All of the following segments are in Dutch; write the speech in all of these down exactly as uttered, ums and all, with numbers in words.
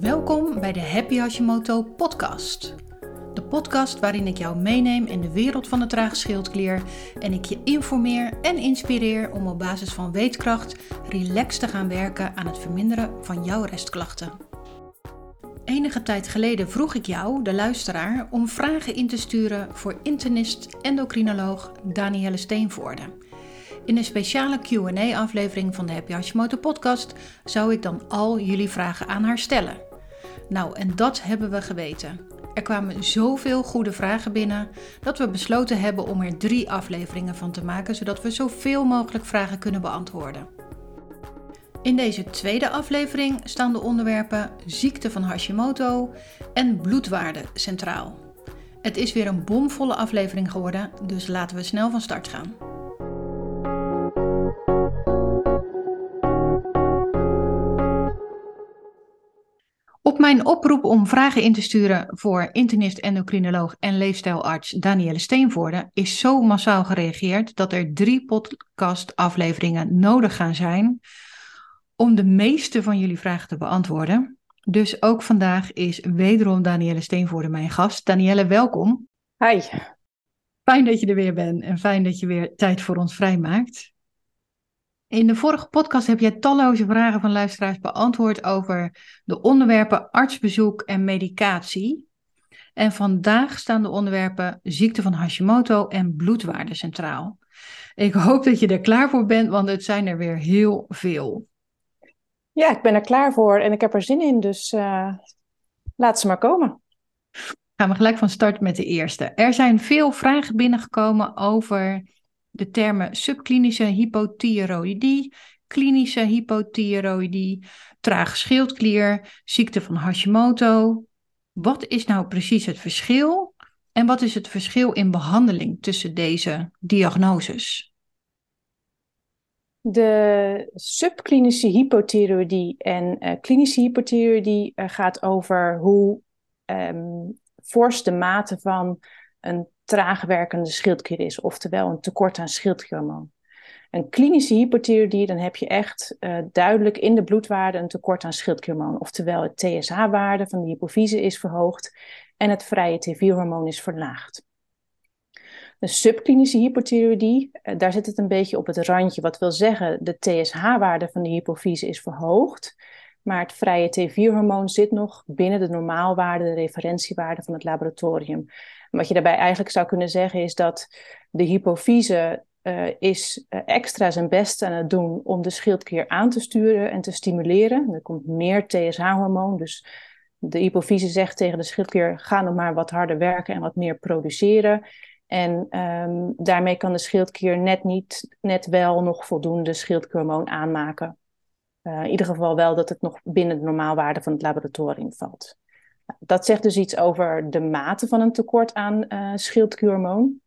Welkom bij de Happy Hashimoto podcast. De podcast waarin ik jou meeneem in de wereld van de traagschildklier en ik je informeer en inspireer om op basis van weetkracht relaxed te gaan werken aan het verminderen van jouw restklachten. Enige tijd geleden vroeg ik jou, de luisteraar, om vragen in te sturen voor internist-endocrinoloog Daniëlle Steenvoorde. In een speciale Q en A-aflevering van de Happy Hashimoto podcast zou ik dan al jullie vragen aan haar stellen. Nou, en dat hebben we geweten. Er kwamen zoveel goede vragen binnen dat we besloten hebben om er drie afleveringen van te maken, zodat we zoveel mogelijk vragen kunnen beantwoorden. In deze tweede aflevering staan de onderwerpen ziekte van Hashimoto en bloedwaarden centraal. Het is weer een bomvolle aflevering geworden, dus laten we snel van start gaan. Op mijn oproep om vragen in te sturen voor internist, endocrinoloog en leefstijlarts Daniëlle Steenvoorde is zo massaal gereageerd dat er drie podcastafleveringen nodig gaan zijn om de meeste van jullie vragen te beantwoorden. Dus ook vandaag is wederom Daniëlle Steenvoorde mijn gast. Daniëlle, welkom. Hi. Fijn dat je er weer bent en fijn dat je weer tijd voor ons vrijmaakt. In de vorige podcast heb jij talloze vragen van luisteraars beantwoord over de onderwerpen artsbezoek en medicatie. En vandaag staan de onderwerpen ziekte van Hashimoto en bloedwaarden centraal. Ik hoop dat je er klaar voor bent, want het zijn er weer heel veel. Ja, ik ben er klaar voor en ik heb er zin in, dus uh, laat ze maar komen. Gaan we gelijk van start met de eerste. Er zijn veel vragen binnengekomen over de termen subklinische hypothyroïdie, klinische hypothyroïdie, traag schildklier, ziekte van Hashimoto. Wat is nou precies het verschil? En wat is het verschil in behandeling tussen deze diagnoses? De subklinische hypothyroïdie en uh, klinische hypothyroïdie uh, gaat over hoe um, fors de mate van een traag werkende schildklier is, oftewel een tekort aan schildklierhormoon. Een klinische hypothyroïdie, dan heb je echt uh, duidelijk in de bloedwaarde een tekort aan schildklierhormoon, oftewel het T S H-waarde van de hypofyse is verhoogd en het vrije T vier-hormoon is verlaagd. De subklinische hypothyroïdie, uh, daar zit het een beetje op het randje, wat wil zeggen de T S H-waarde van de hypofyse is verhoogd, maar het vrije T vier-hormoon zit nog binnen de normaalwaarde, de referentiewaarde van het laboratorium. En wat je daarbij eigenlijk zou kunnen zeggen is dat de hypofyse uh, is extra zijn best aan het doen om de schildklier aan te sturen en te stimuleren. Er komt meer T S H-hormoon, dus de hypofyse zegt tegen de schildklier: ga nog maar wat harder werken en wat meer produceren. En um, daarmee kan de schildklier net niet, net wel nog voldoende schildklierhormoon aanmaken. Uh, in ieder geval wel dat het nog binnen de normaalwaarde van het laboratorium valt. Dat zegt dus iets over de mate van een tekort aan uh, schildklierhormoon.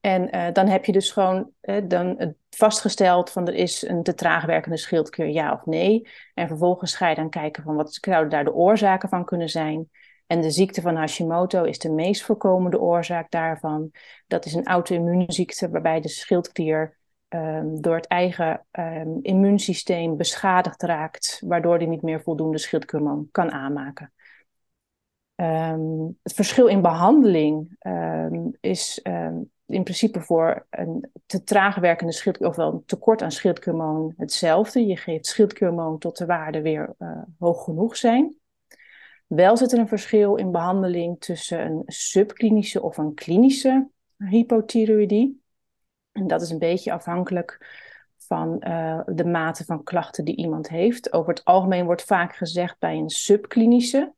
En uh, dan heb je dus gewoon uh, dan vastgesteld van er is een te traag werkende schildklier, ja of nee. En vervolgens ga je dan kijken van wat zouden daar de oorzaken van kunnen zijn. En de ziekte van Hashimoto is de meest voorkomende oorzaak daarvan. Dat is een auto-immuunziekte waarbij de schildklier Um, door het eigen um, immuunsysteem beschadigd raakt, waardoor die niet meer voldoende schildklierhormoon kan aanmaken. Um, het verschil in behandeling um, is um, in principe voor een te traag werkende schildklier, ofwel een tekort aan schildklierhormoon hetzelfde. Je geeft schildklierhormoon tot de waarden weer uh, hoog genoeg zijn. Wel zit er een verschil in behandeling tussen een subklinische of een klinische hypothyroïdie. En dat is een beetje afhankelijk van uh, de mate van klachten die iemand heeft. Over het algemeen wordt vaak gezegd bij een subklinische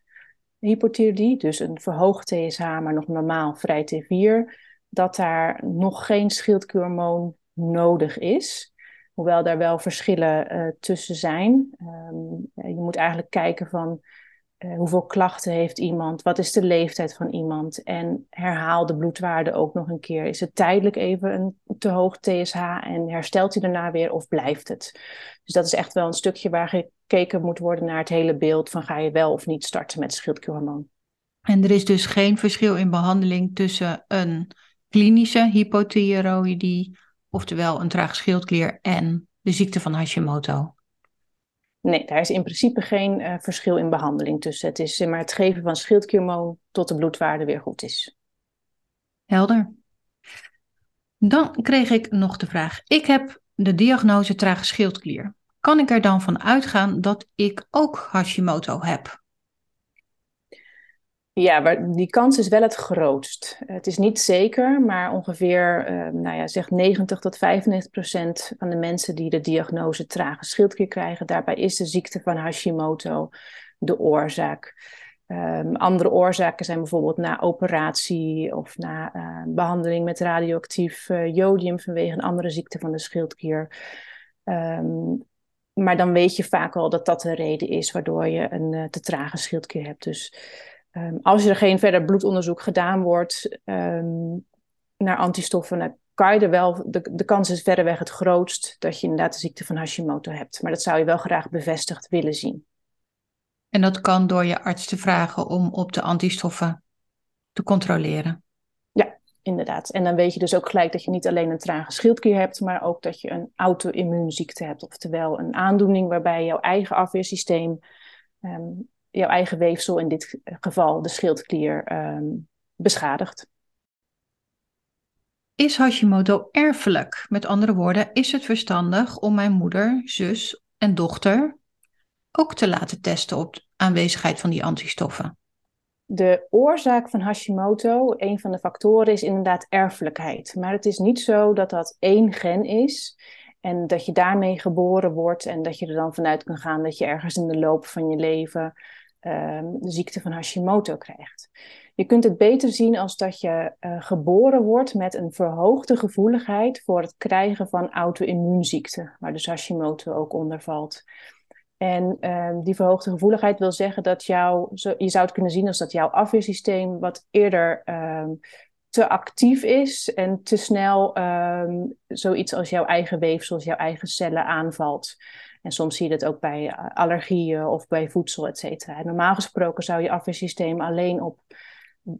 hypothyroïdie, dus een verhoogd T S H, maar nog normaal vrij T vier, dat daar nog geen schildklierhormoon nodig is. Hoewel daar wel verschillen uh, tussen zijn. Um, je moet eigenlijk kijken van uh, hoeveel klachten heeft iemand, wat is de leeftijd van iemand en herhaal de bloedwaarde ook nog een keer. Is het tijdelijk even een te hoog T S H en herstelt hij daarna weer of blijft het? Dus dat is echt wel een stukje waar gekeken moet worden naar het hele beeld van ga je wel of niet starten met schildklierhormoon. En er is dus geen verschil in behandeling tussen een klinische hypothyroïdie, oftewel een traag schildklier en de ziekte van Hashimoto? Nee, daar is in principe geen uh, verschil in behandeling tussen. Het is maar het geven van schildklierhormoon tot de bloedwaarde weer goed is. Helder. Dan kreeg ik nog de vraag. Ik heb de diagnose trage schildklier. Kan ik er dan van uitgaan dat ik ook Hashimoto heb? Ja, maar die kans is wel het grootst. Het is niet zeker, maar ongeveer eh, nou ja, zeg negentig tot vijfennegentig procent van de mensen die de diagnose trage schildklier krijgen, daarbij is de ziekte van Hashimoto de oorzaak. Um, andere oorzaken zijn bijvoorbeeld na operatie of na uh, behandeling met radioactief uh, jodium vanwege een andere ziekte van de schildklier. Um, maar dan weet je vaak al dat dat de reden is waardoor je een uh, te trage schildklier hebt. Dus um, als er geen verder bloedonderzoek gedaan wordt um, naar antistoffen, dan kan je er wel, de, de kans is verreweg het grootst dat je inderdaad de ziekte van Hashimoto hebt. Maar dat zou je wel graag bevestigd willen zien. En dat kan door je arts te vragen om op de antistoffen te controleren. Ja, inderdaad. En dan weet je dus ook gelijk dat je niet alleen een trage schildklier hebt, maar ook dat je een auto-immuunziekte hebt. Oftewel een aandoening waarbij jouw eigen afweersysteem, um, jouw eigen weefsel, in dit geval de schildklier, um, beschadigt. Is Hashimoto erfelijk? Met andere woorden, is het verstandig om mijn moeder, zus en dochter ook te laten testen op de aanwezigheid van die antistoffen? De oorzaak van Hashimoto, een van de factoren, is inderdaad erfelijkheid. Maar het is niet zo dat dat één gen is en dat je daarmee geboren wordt en dat je er dan vanuit kan gaan dat je ergens in de loop van je leven um, de ziekte van Hashimoto krijgt. Je kunt het beter zien als dat je uh, geboren wordt met een verhoogde gevoeligheid voor het krijgen van auto-immuunziekten, waar dus Hashimoto ook onder valt. En uh, die verhoogde gevoeligheid wil zeggen dat jouw, zo, je zou het kunnen zien als dat jouw afweersysteem wat eerder uh, te actief is en te snel uh, zoiets als jouw eigen weefsel, jouw eigen cellen aanvalt. En soms zie je dat ook bij allergieën of bij voedsel, et cetera. Normaal gesproken zou je afweersysteem alleen op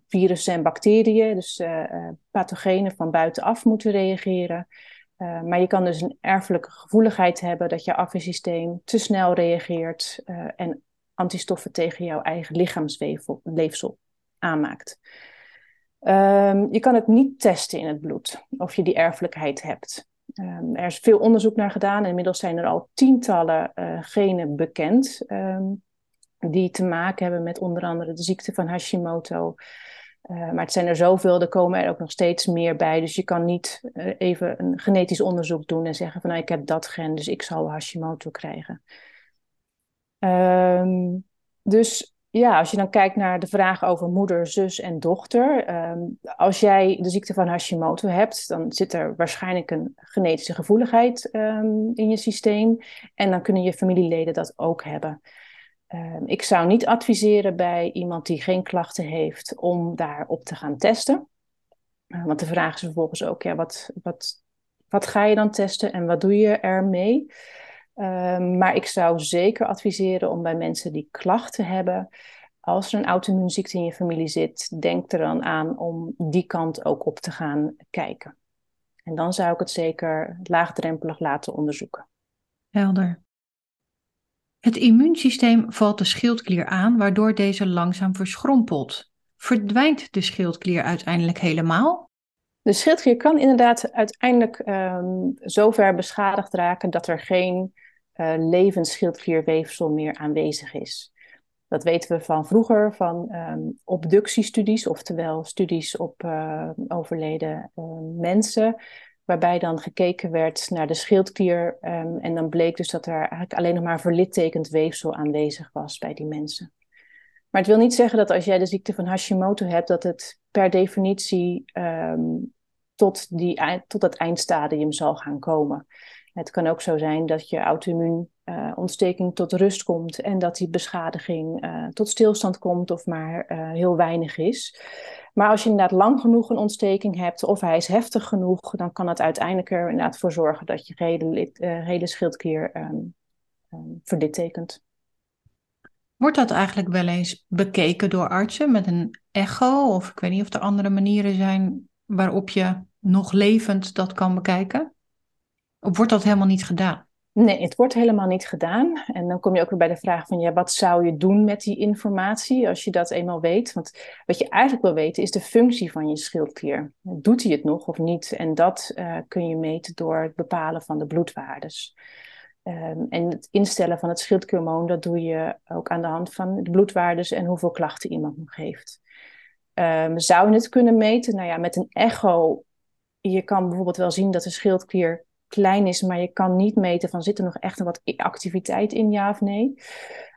virussen en bacteriën, dus uh, pathogenen van buitenaf, moeten reageren. Uh, maar je kan dus een erfelijke gevoeligheid hebben dat je afweersysteem te snel reageert uh, en antistoffen tegen jouw eigen lichaamsweefsel aanmaakt. Um, je kan het niet testen in het bloed of je die erfelijkheid hebt. Um, er is veel onderzoek naar gedaan en inmiddels zijn er al tientallen uh, genen bekend um, die te maken hebben met onder andere de ziekte van Hashimoto. Uh, maar het zijn er zoveel, er komen er ook nog steeds meer bij. Dus je kan niet uh, even een genetisch onderzoek doen en zeggen van nou, ik heb dat gen, dus ik zal Hashimoto krijgen. Um, dus ja, als je dan kijkt naar de vraag over moeder, zus en dochter. Um, als jij de ziekte van Hashimoto hebt, dan zit er waarschijnlijk een genetische gevoeligheid um, in je systeem. En dan kunnen je familieleden dat ook hebben. Ik zou niet adviseren bij iemand die geen klachten heeft om daarop te gaan testen. Want de vraag is vervolgens ook, ja, wat, wat, wat ga je dan testen en wat doe je ermee? Uh, maar ik zou zeker adviseren om bij mensen die klachten hebben, als er een auto-immuunziekte in je familie zit, denk er dan aan om die kant ook op te gaan kijken. En dan zou ik het zeker laagdrempelig laten onderzoeken. Helder. Het immuunsysteem valt de schildklier aan, waardoor deze langzaam verschrompelt. Verdwijnt de schildklier uiteindelijk helemaal? De schildklier kan inderdaad uiteindelijk um, zover beschadigd raken dat er geen uh, levend schildklierweefsel meer aanwezig is. Dat weten we van vroeger, van um, obductiestudies, oftewel studies op uh, overleden uh, mensen, waarbij dan gekeken werd naar de schildklier um, en dan bleek dus dat er eigenlijk alleen nog maar verlittekend weefsel aanwezig was bij die mensen. Maar het wil niet zeggen dat als jij de ziekte van Hashimoto hebt, dat het per definitie um, tot, die, tot dat eindstadium zal gaan komen. Het kan ook zo zijn dat je auto-immuunontsteking uh, tot rust komt en dat die beschadiging uh, tot stilstand komt of maar uh, heel weinig is. Maar als je inderdaad lang genoeg een ontsteking hebt of hij is heftig genoeg, dan kan het uiteindelijk er inderdaad voor zorgen dat je hele, uh, hele schildklier um, um, verdittekent. Wordt dat eigenlijk wel eens bekeken door artsen met een echo? Of ik weet niet of er andere manieren zijn waarop je nog levend dat kan bekijken? Of wordt dat helemaal niet gedaan? Nee, het wordt helemaal niet gedaan. En dan kom je ook weer bij de vraag van, ja, wat zou je doen met die informatie als je dat eenmaal weet? Want wat je eigenlijk wil weten is de functie van je schildklier. Doet hij het nog of niet? En dat uh, kun je meten door het bepalen van de bloedwaardes. Um, en het instellen van het schildklierhormoon, dat doe je ook aan de hand van de bloedwaardes en hoeveel klachten iemand nog heeft. Um, zou je het kunnen meten? Nou ja, met een echo. Je kan bijvoorbeeld wel zien dat de schildklier klein is, maar je kan niet meten van zit er nog echt wat activiteit in, ja of nee.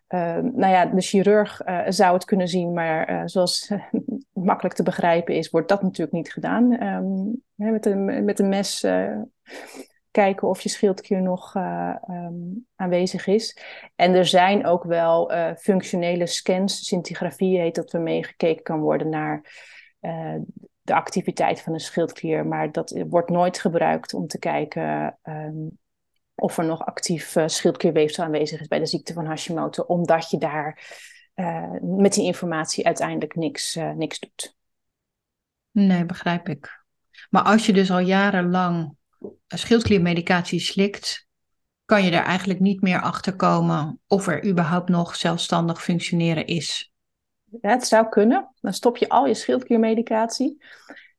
Uh, nou ja, de chirurg uh, zou het kunnen zien, maar uh, zoals uh, makkelijk te begrijpen is, wordt dat natuurlijk niet gedaan. Um, hè, met, een, met een mes uh, kijken of je schildklier nog uh, um, aanwezig is. En er zijn ook wel uh, functionele scans, scintigrafie heet dat, waarmee gekeken kan worden naar Uh, de activiteit van een schildklier, maar dat wordt nooit gebruikt om te kijken um, of er nog actief uh, schildklierweefsel aanwezig is bij de ziekte van Hashimoto, omdat je daar uh, met die informatie uiteindelijk niks, uh, niks doet. Nee, begrijp ik. Maar als je dus al jarenlang schildkliermedicatie slikt, kan je daar eigenlijk niet meer achter komen of er überhaupt nog zelfstandig functioneren is. Ja, het zou kunnen. Dan stop je al je schildkliermedicatie.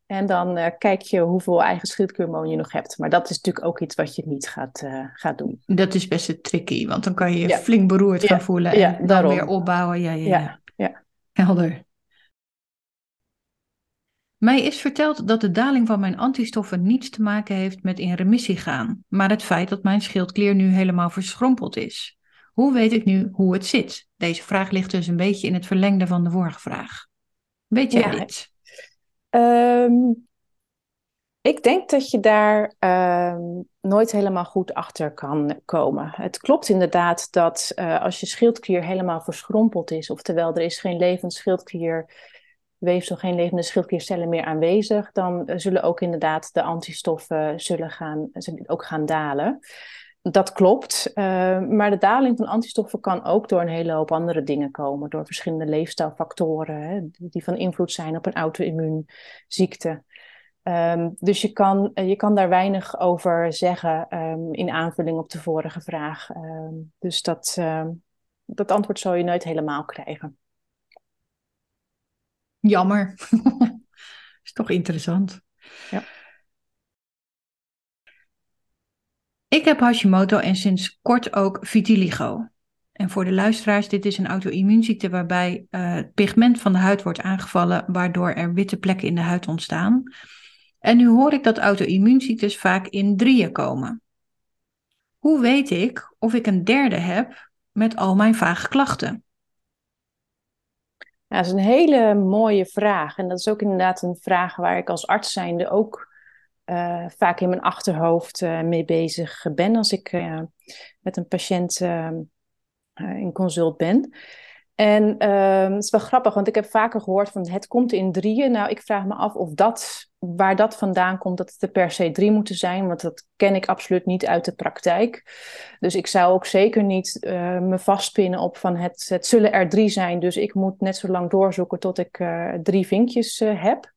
En dan uh, kijk je hoeveel eigen schildklierhormoon je nog hebt. Maar dat is natuurlijk ook iets wat je niet gaat, uh, gaat doen. Dat is best tricky, want dan kan je je ja. flink beroerd ja. gaan voelen. En ja, dan daarom. weer opbouwen. Ja, ja, ja. Ja. Ja. Helder. Mij is verteld dat de daling van mijn antistoffen niets te maken heeft met in remissie gaan. Maar het feit dat mijn schildklier nu helemaal verschrompeld is. Hoe weet ik nu hoe het zit? Deze vraag ligt dus een beetje in het verlengde van de vorige vraag. Weet jij ja. iets? Um, ik denk dat je daar um, nooit helemaal goed achter kan komen. Het klopt inderdaad dat uh, als je schildklier helemaal verschrompeld is, oftewel er is geen levend schildklierweefsel, geen levende schildkliercellen meer aanwezig, dan uh, zullen ook inderdaad de antistoffen zullen gaan, zullen ook gaan dalen. Dat klopt, uh, maar de daling van antistoffen kan ook door een hele hoop andere dingen komen. Door verschillende leefstijlfactoren, hè, die van invloed zijn op een auto-immuunziekte. Um, dus je kan, je kan daar weinig over zeggen um, in aanvulling op de vorige vraag. Um, dus dat, um, dat antwoord zou je nooit helemaal krijgen. Jammer. Is toch interessant. Ja. Ik heb Hashimoto en sinds kort ook vitiligo. En voor de luisteraars, dit is een auto-immuunziekte waarbij uh, het pigment van de huid wordt aangevallen, waardoor er witte plekken in de huid ontstaan. En nu hoor ik dat auto-immuunziektes vaak in drieën komen. Hoe weet ik of ik een derde heb met al mijn vage klachten? Nou, dat is een hele mooie vraag. En dat is ook inderdaad een vraag waar ik als arts zijnde ook Uh, vaak in mijn achterhoofd uh, mee bezig ben als ik uh, met een patiënt uh, uh, in consult ben. En uh, het is wel grappig, want ik heb vaker gehoord van het komt in drieën. Nou, ik vraag me af of dat, waar dat vandaan komt, dat het er per se drie moeten zijn. Want dat ken ik absoluut niet uit de praktijk. Dus ik zou ook zeker niet uh, me vastpinnen op van het, het zullen er drie zijn. Dus ik moet net zo lang doorzoeken tot ik uh, drie vinkjes uh, heb.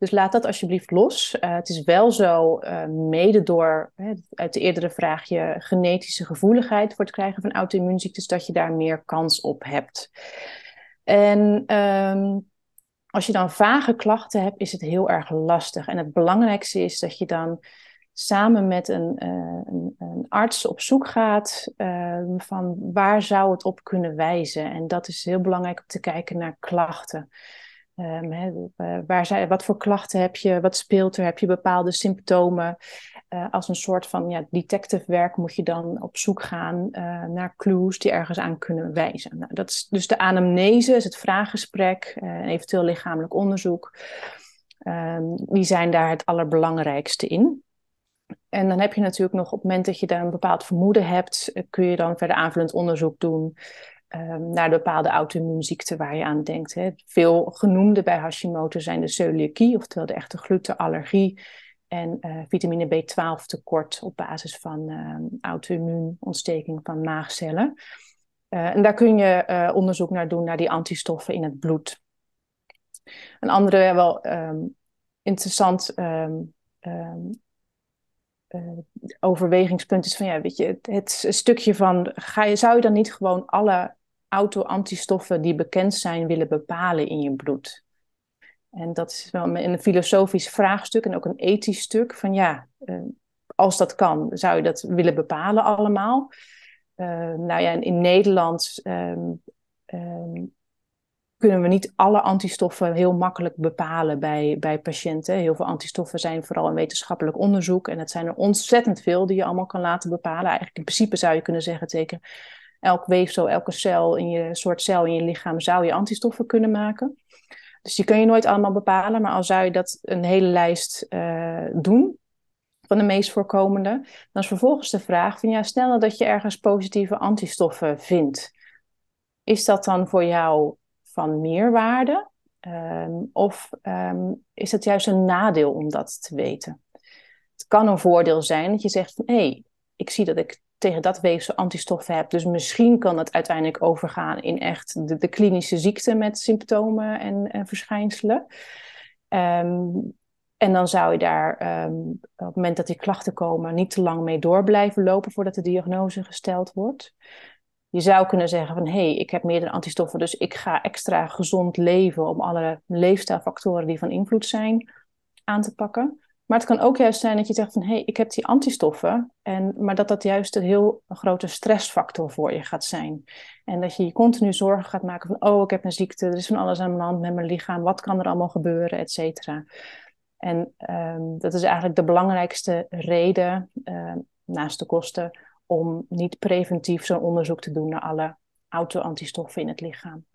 Dus laat dat alsjeblieft los. Uh, het is wel zo, uh, mede door, hè, uit de eerdere vraag, je genetische gevoeligheid voor het krijgen van auto-immuunziektes, dat je daar meer kans op hebt. En um, als je dan vage klachten hebt, is het heel erg lastig. En het belangrijkste is dat je dan samen met een, uh, een, een arts op zoek gaat uh, van waar zou het op kunnen wijzen. En dat is heel belangrijk om te kijken naar klachten. Um, he, waar zijn, wat voor klachten heb je, wat speelt er, heb je bepaalde symptomen. Uh, als een soort van ja, detective werk moet je dan op zoek gaan uh, naar clues die ergens aan kunnen wijzen. Nou, dat is dus de anamnese, is het vraaggesprek, uh, eventueel lichamelijk onderzoek. Um, die zijn daar het allerbelangrijkste in. En dan heb je natuurlijk nog op het moment dat je daar een bepaald vermoeden hebt, uh, kun je dan verder aanvullend onderzoek doen naar de bepaalde auto-immuunziekte waar je aan denkt. Hè. Veel genoemde bij Hashimoto zijn de coeliakie, oftewel de echte glutenallergie en uh, vitamine B twaalf tekort op basis van uh, auto-immuunontsteking van maagcellen. Uh, en daar kun je uh, onderzoek naar doen, naar die antistoffen in het bloed. Een andere wel um, interessant um, um, uh, overwegingspunt is van, ja, weet je, het, het stukje van, ga je, zou je dan niet gewoon alle auto-antistoffen die bekend zijn willen bepalen in je bloed? En dat is wel een filosofisch vraagstuk en ook een ethisch stuk van, ja, uh, als dat kan, zou je dat willen bepalen allemaal? Uh, nou ja, in Nederland um, um, kunnen we niet alle antistoffen heel makkelijk bepalen bij, bij patiënten. Heel veel antistoffen zijn vooral in wetenschappelijk onderzoek. En het zijn er ontzettend veel die je allemaal kan laten bepalen. Eigenlijk in principe zou je kunnen zeggen, zeker elk weefsel, elke cel, in je soort cel in je lichaam zou je antistoffen kunnen maken. Dus die kun je nooit allemaal bepalen. Maar al zou je dat een hele lijst uh, doen van de meest voorkomende, dan is vervolgens de vraag van, ja, stel dat je ergens positieve antistoffen vindt. Is dat dan voor jou van meerwaarde? Um, of um, is dat juist een nadeel om dat te weten? Het kan een voordeel zijn dat je zegt van, hé, hey, ik zie dat ik tegen dat weefsel antistoffen heb, dus misschien kan dat uiteindelijk overgaan in echt de, de klinische ziekte met symptomen en, en verschijnselen. Um, En dan zou je daar um, op het moment dat die klachten komen niet te lang mee door blijven lopen voordat de diagnose gesteld wordt. Je zou kunnen zeggen van, hé, hey, ik heb meerdere antistoffen, dus ik ga extra gezond leven om alle leefstijlfactoren die van invloed zijn aan te pakken. Maar het kan ook juist zijn dat je zegt van, hé, hey, ik heb die antistoffen, en, maar dat dat juist een heel grote stressfactor voor je gaat zijn. En dat je je continu zorgen gaat maken van, oh, ik heb een ziekte, er is van alles aan de hand met mijn lichaam, wat kan er allemaal gebeuren, et cetera. En um, dat is eigenlijk de belangrijkste reden, uh, naast de kosten, om niet preventief zo'n onderzoek te doen naar alle auto-antistoffen in het lichaam.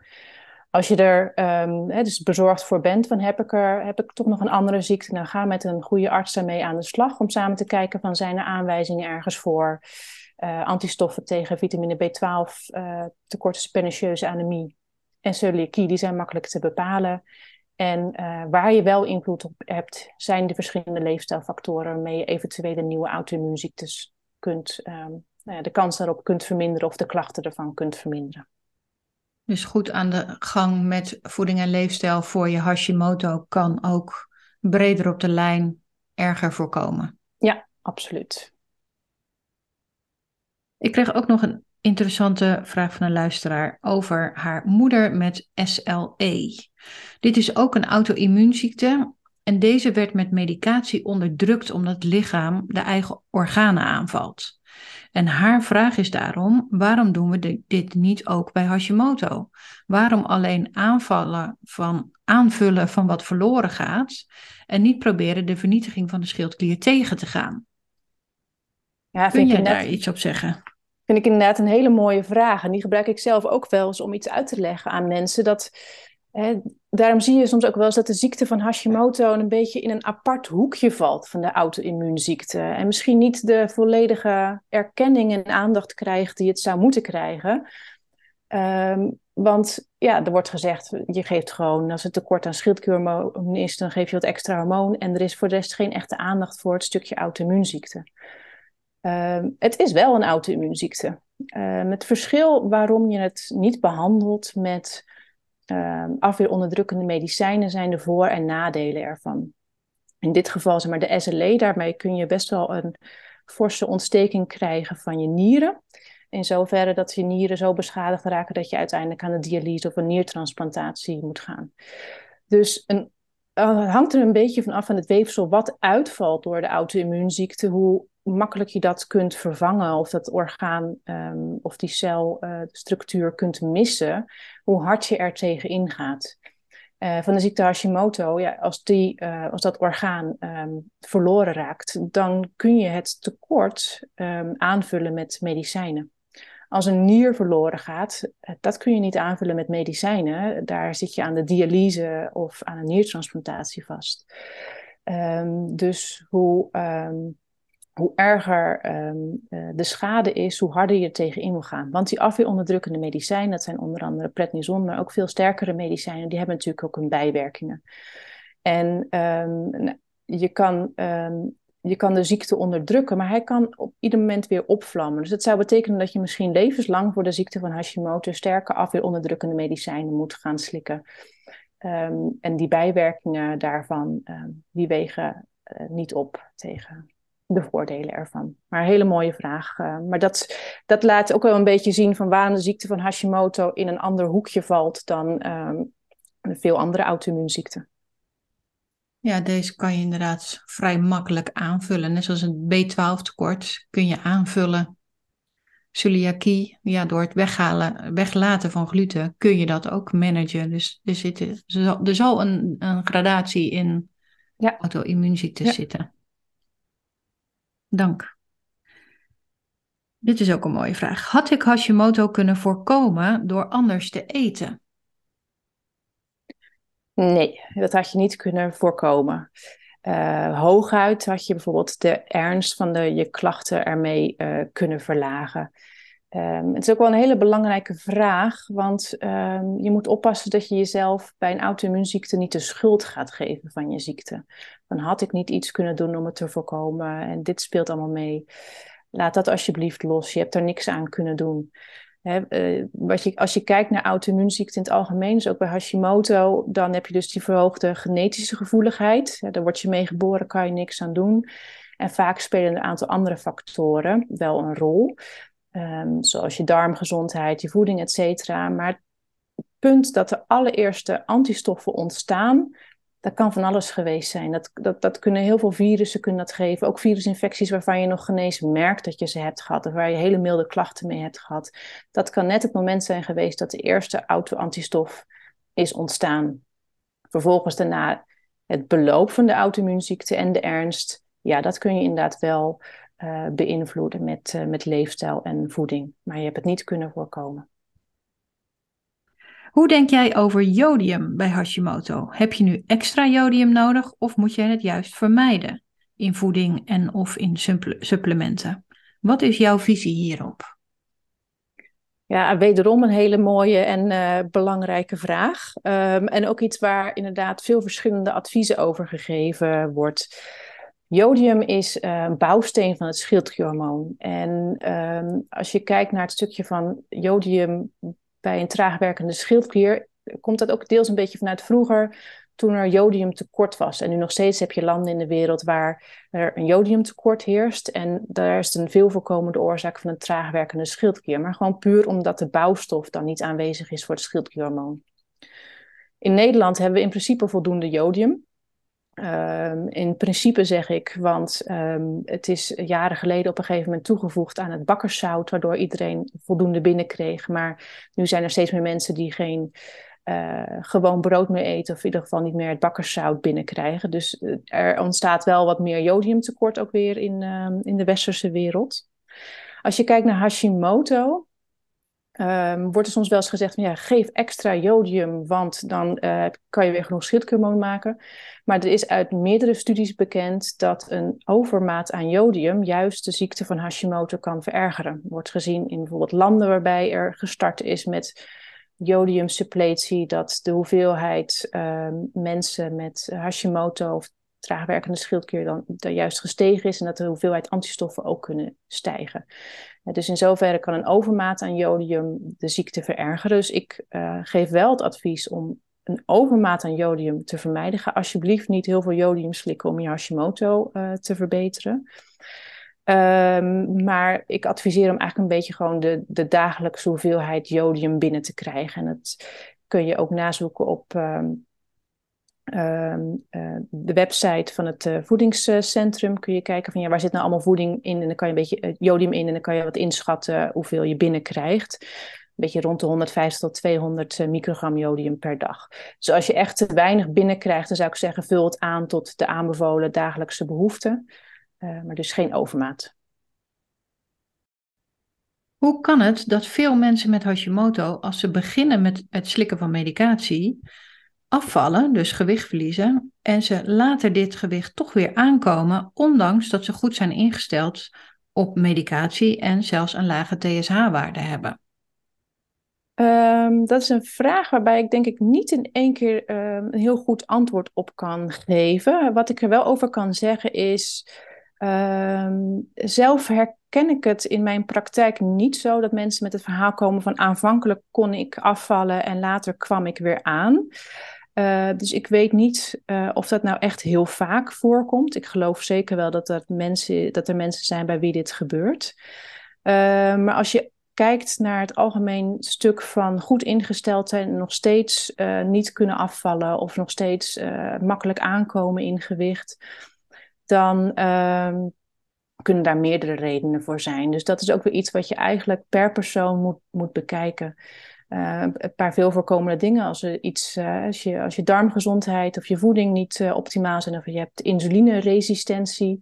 Als je er um, he, dus bezorgd voor bent, van heb ik, er, heb ik toch nog een andere ziekte, dan ga met een goede arts daarmee aan de slag om samen te kijken van, zijn er aanwijzingen ergens voor uh, antistoffen tegen vitamine B twaalf, uh, tekorten, pernicieuze anemie en coeliakie, die zijn makkelijk te bepalen. En uh, waar je wel invloed op hebt, zijn de verschillende leefstijlfactoren waarmee je eventuele nieuwe auto-immuunziektes kunt, um, nou ja, de kans daarop kunt verminderen of de klachten ervan kunt verminderen. Dus goed aan de gang met voeding en leefstijl voor je Hashimoto kan ook breder op de lijn erger voorkomen. Ja, absoluut. Ik kreeg ook nog een interessante vraag van een luisteraar over haar moeder met S L E. Dit is ook een auto-immuunziekte en deze werd met medicatie onderdrukt omdat het lichaam de eigen organen aanvalt. En haar vraag is daarom, waarom doen we dit niet ook bij Hashimoto? Waarom alleen aanvallen van, aanvullen van wat verloren gaat en niet proberen de vernietiging van de schildklier tegen te gaan? Ja, kun je daar net iets op zeggen? Vind ik inderdaad een hele mooie vraag. En die gebruik ik zelf ook wel eens om iets uit te leggen aan mensen. Dat, hè, daarom zie je soms ook wel eens dat de ziekte van Hashimoto een beetje in een apart hoekje valt van de auto-immuunziekte. En misschien niet de volledige erkenning en aandacht krijgt die het zou moeten krijgen. Um, want ja, er wordt gezegd, je geeft gewoon, als het tekort aan schildklierhormoon is, dan geef je wat extra hormoon. En er is voor de rest geen echte aandacht voor het stukje auto-immuunziekte. Uh, het is wel een auto-immuunziekte. Uh, het verschil waarom je het niet behandelt met uh, afweeronderdrukkende medicijnen zijn de voor- en nadelen ervan. In dit geval zeg maar de S L E, daarmee kun je best wel een forse ontsteking krijgen van je nieren. In zoverre dat je nieren zo beschadigd raken dat je uiteindelijk aan de dialyse of een niertransplantatie moet gaan. Dus een, uh, hangt er een beetje van af van het weefsel wat uitvalt door de auto-immuunziekte, hoe makkelijk je dat kunt vervangen of dat orgaan um, of die celstructuur uh, kunt missen, hoe hard je er tegenin gaat. Uh, van de ziekte Hashimoto, ja, als, die, uh, als dat orgaan um, verloren raakt, dan kun je het tekort um, aanvullen met medicijnen. Als een nier verloren gaat, dat kun je niet aanvullen met medicijnen. Daar zit je aan de dialyse of aan een niertransplantatie vast. Um, dus hoe... Um, Hoe erger um, de schade is, hoe harder je er tegenin wil gaan. Want die afweeronderdrukkende medicijnen, dat zijn onder andere prednison, maar ook veel sterkere medicijnen, die hebben natuurlijk ook hun bijwerkingen. En um, je, kan, um, je kan de ziekte onderdrukken, maar hij kan op ieder moment weer opvlammen. Dus dat zou betekenen dat je misschien levenslang voor de ziekte van Hashimoto sterke afweeronderdrukkende medicijnen moet gaan slikken. Um, en die bijwerkingen daarvan, um, die wegen uh, niet op tegen de voordelen ervan. Maar een hele mooie vraag. Uh, maar dat, dat laat ook wel een beetje zien van waarom de ziekte van Hashimoto in een ander hoekje valt dan um, veel andere auto-immuunziekten. Ja, deze kan je inderdaad vrij makkelijk aanvullen. Net zoals een B twaalf tekort kun je aanvullen. Coeliakie, ja, door het weghalen, weglaten van gluten kun je dat ook managen. Dus er, zit, er zal een, een gradatie in ja. auto-immuunziektes ja. zitten. Dank. Dit is ook een mooie vraag. Had ik Hashimoto kunnen voorkomen door anders te eten? Nee, dat had je niet kunnen voorkomen. Uh, hooguit had je bijvoorbeeld de ernst van de, je klachten ermee uh, kunnen verlagen. Um, het is ook wel een hele belangrijke vraag, want um, je moet oppassen dat je jezelf bij een auto-immuunziekte niet de schuld gaat geven van je ziekte. Van had ik niet iets kunnen doen om het te voorkomen en dit speelt allemaal mee. Laat dat alsjeblieft los, je hebt er niks aan kunnen doen. He, uh, wat je, als je kijkt naar auto-immuunziekten in het algemeen, dus ook bij Hashimoto, dan heb je dus die verhoogde genetische gevoeligheid. Ja, daar word je mee geboren, kan je niks aan doen. En vaak spelen een aantal andere factoren wel een rol. Um, zoals je darmgezondheid, je voeding, et cetera. Maar het punt dat de allereerste antistoffen ontstaan, dat kan van alles geweest zijn. Dat, dat, dat kunnen heel veel virussen kunnen dat geven. Ook virusinfecties waarvan je nog geen eens merkt dat je ze hebt gehad. Of waar je hele milde klachten mee hebt gehad. Dat kan net het moment zijn geweest dat de eerste auto-antistof is ontstaan. Vervolgens daarna het beloop van de auto-immuunziekte en de ernst. Ja, dat kun je inderdaad wel uh, beïnvloeden met, uh, met leefstijl en voeding. Maar je hebt het niet kunnen voorkomen. Hoe denk jij over jodium bij Hashimoto? Heb je nu extra jodium nodig of moet je het juist vermijden in voeding en of in supplementen? Wat is jouw visie hierop? Ja, wederom een hele mooie en uh, belangrijke vraag. Um, en ook iets waar inderdaad veel verschillende adviezen over gegeven wordt. Jodium is uh, een bouwsteen van het schildklierhormoon. En um, als je kijkt naar het stukje van jodium bij een traagwerkende schildklier, komt dat ook deels een beetje vanuit vroeger, toen er jodiumtekort was. En nu nog steeds heb je landen in de wereld waar er een jodiumtekort heerst. En daar is een veel voorkomende oorzaak van een traagwerkende schildklier. Maar gewoon puur omdat de bouwstof dan niet aanwezig is voor het schildklierhormoon. In Nederland hebben we in principe voldoende jodium. Um, in principe zeg ik, want um, het is jaren geleden op een gegeven moment toegevoegd aan het bakkerszout, waardoor iedereen voldoende binnenkreeg. Maar nu zijn er steeds meer mensen die geen uh, gewoon brood meer eten, of in ieder geval niet meer het bakkerszout binnenkrijgen. Dus uh, er ontstaat wel wat meer jodiumtekort ook weer in, uh, in de westerse wereld. Als je kijkt naar Hashimoto, Um, wordt er soms wel eens gezegd van ja, geef extra jodium, want dan uh, kan je weer genoeg schildklierhormoon maken. Maar er is uit meerdere studies bekend dat een overmaat aan jodium juist de ziekte van Hashimoto kan verergeren. Wordt gezien in bijvoorbeeld landen waarbij er gestart is met jodiumsuppletie, dat de hoeveelheid uh, mensen met Hashimoto of traagwerkende schildklier dan, dan juist gestegen is en dat de hoeveelheid antistoffen ook kunnen stijgen. Dus in zoverre kan een overmaat aan jodium de ziekte verergeren. Dus ik uh, geef wel het advies om een overmaat aan jodium te vermijden. Ga alsjeblieft niet heel veel jodium slikken om je Hashimoto uh, te verbeteren. Um, maar ik adviseer hem eigenlijk een beetje gewoon de, de dagelijkse hoeveelheid jodium binnen te krijgen. En dat kun je ook nazoeken op Um, Uh, uh, de website van het uh, voedingscentrum kun je kijken van ja, waar zit nou allemaal voeding in en dan kan je een beetje uh, jodium in en dan kan je wat inschatten hoeveel je binnenkrijgt. Een beetje rond de honderdvijftig tot tweehonderd uh, microgram jodium per dag. Dus als je echt te weinig binnenkrijgt, dan zou ik zeggen vul het aan tot de aanbevolen dagelijkse behoeften, uh, maar dus geen overmaat. Hoe kan het dat veel mensen met Hashimoto, als ze beginnen met het slikken van medicatie, afvallen, dus gewicht verliezen, en ze later dit gewicht toch weer aankomen, ondanks dat ze goed zijn ingesteld op medicatie en zelfs een lage T S H-waarde hebben? Um, dat is een vraag waarbij ik denk ik niet in één keer um, een heel goed antwoord op kan geven. Wat ik er wel over kan zeggen is, um, zelf herken ik het in mijn praktijk niet zo dat mensen met het verhaal komen van aanvankelijk kon ik afvallen en later kwam ik weer aan. Uh, dus ik weet niet uh, of dat nou echt heel vaak voorkomt. Ik geloof zeker wel dat, dat, mensen, dat er mensen zijn bij wie dit gebeurt. Uh, maar als je kijkt naar het algemeen stuk van goed ingesteld zijn en nog steeds uh, niet kunnen afvallen of nog steeds uh, makkelijk aankomen in gewicht, dan uh, kunnen daar meerdere redenen voor zijn. Dus dat is ook weer iets wat je eigenlijk per persoon moet, moet bekijken. Uh, een paar veel voorkomende dingen. Als, er iets, uh, als, je, als je darmgezondheid of je voeding niet uh, optimaal zijn, of je hebt insulineresistentie,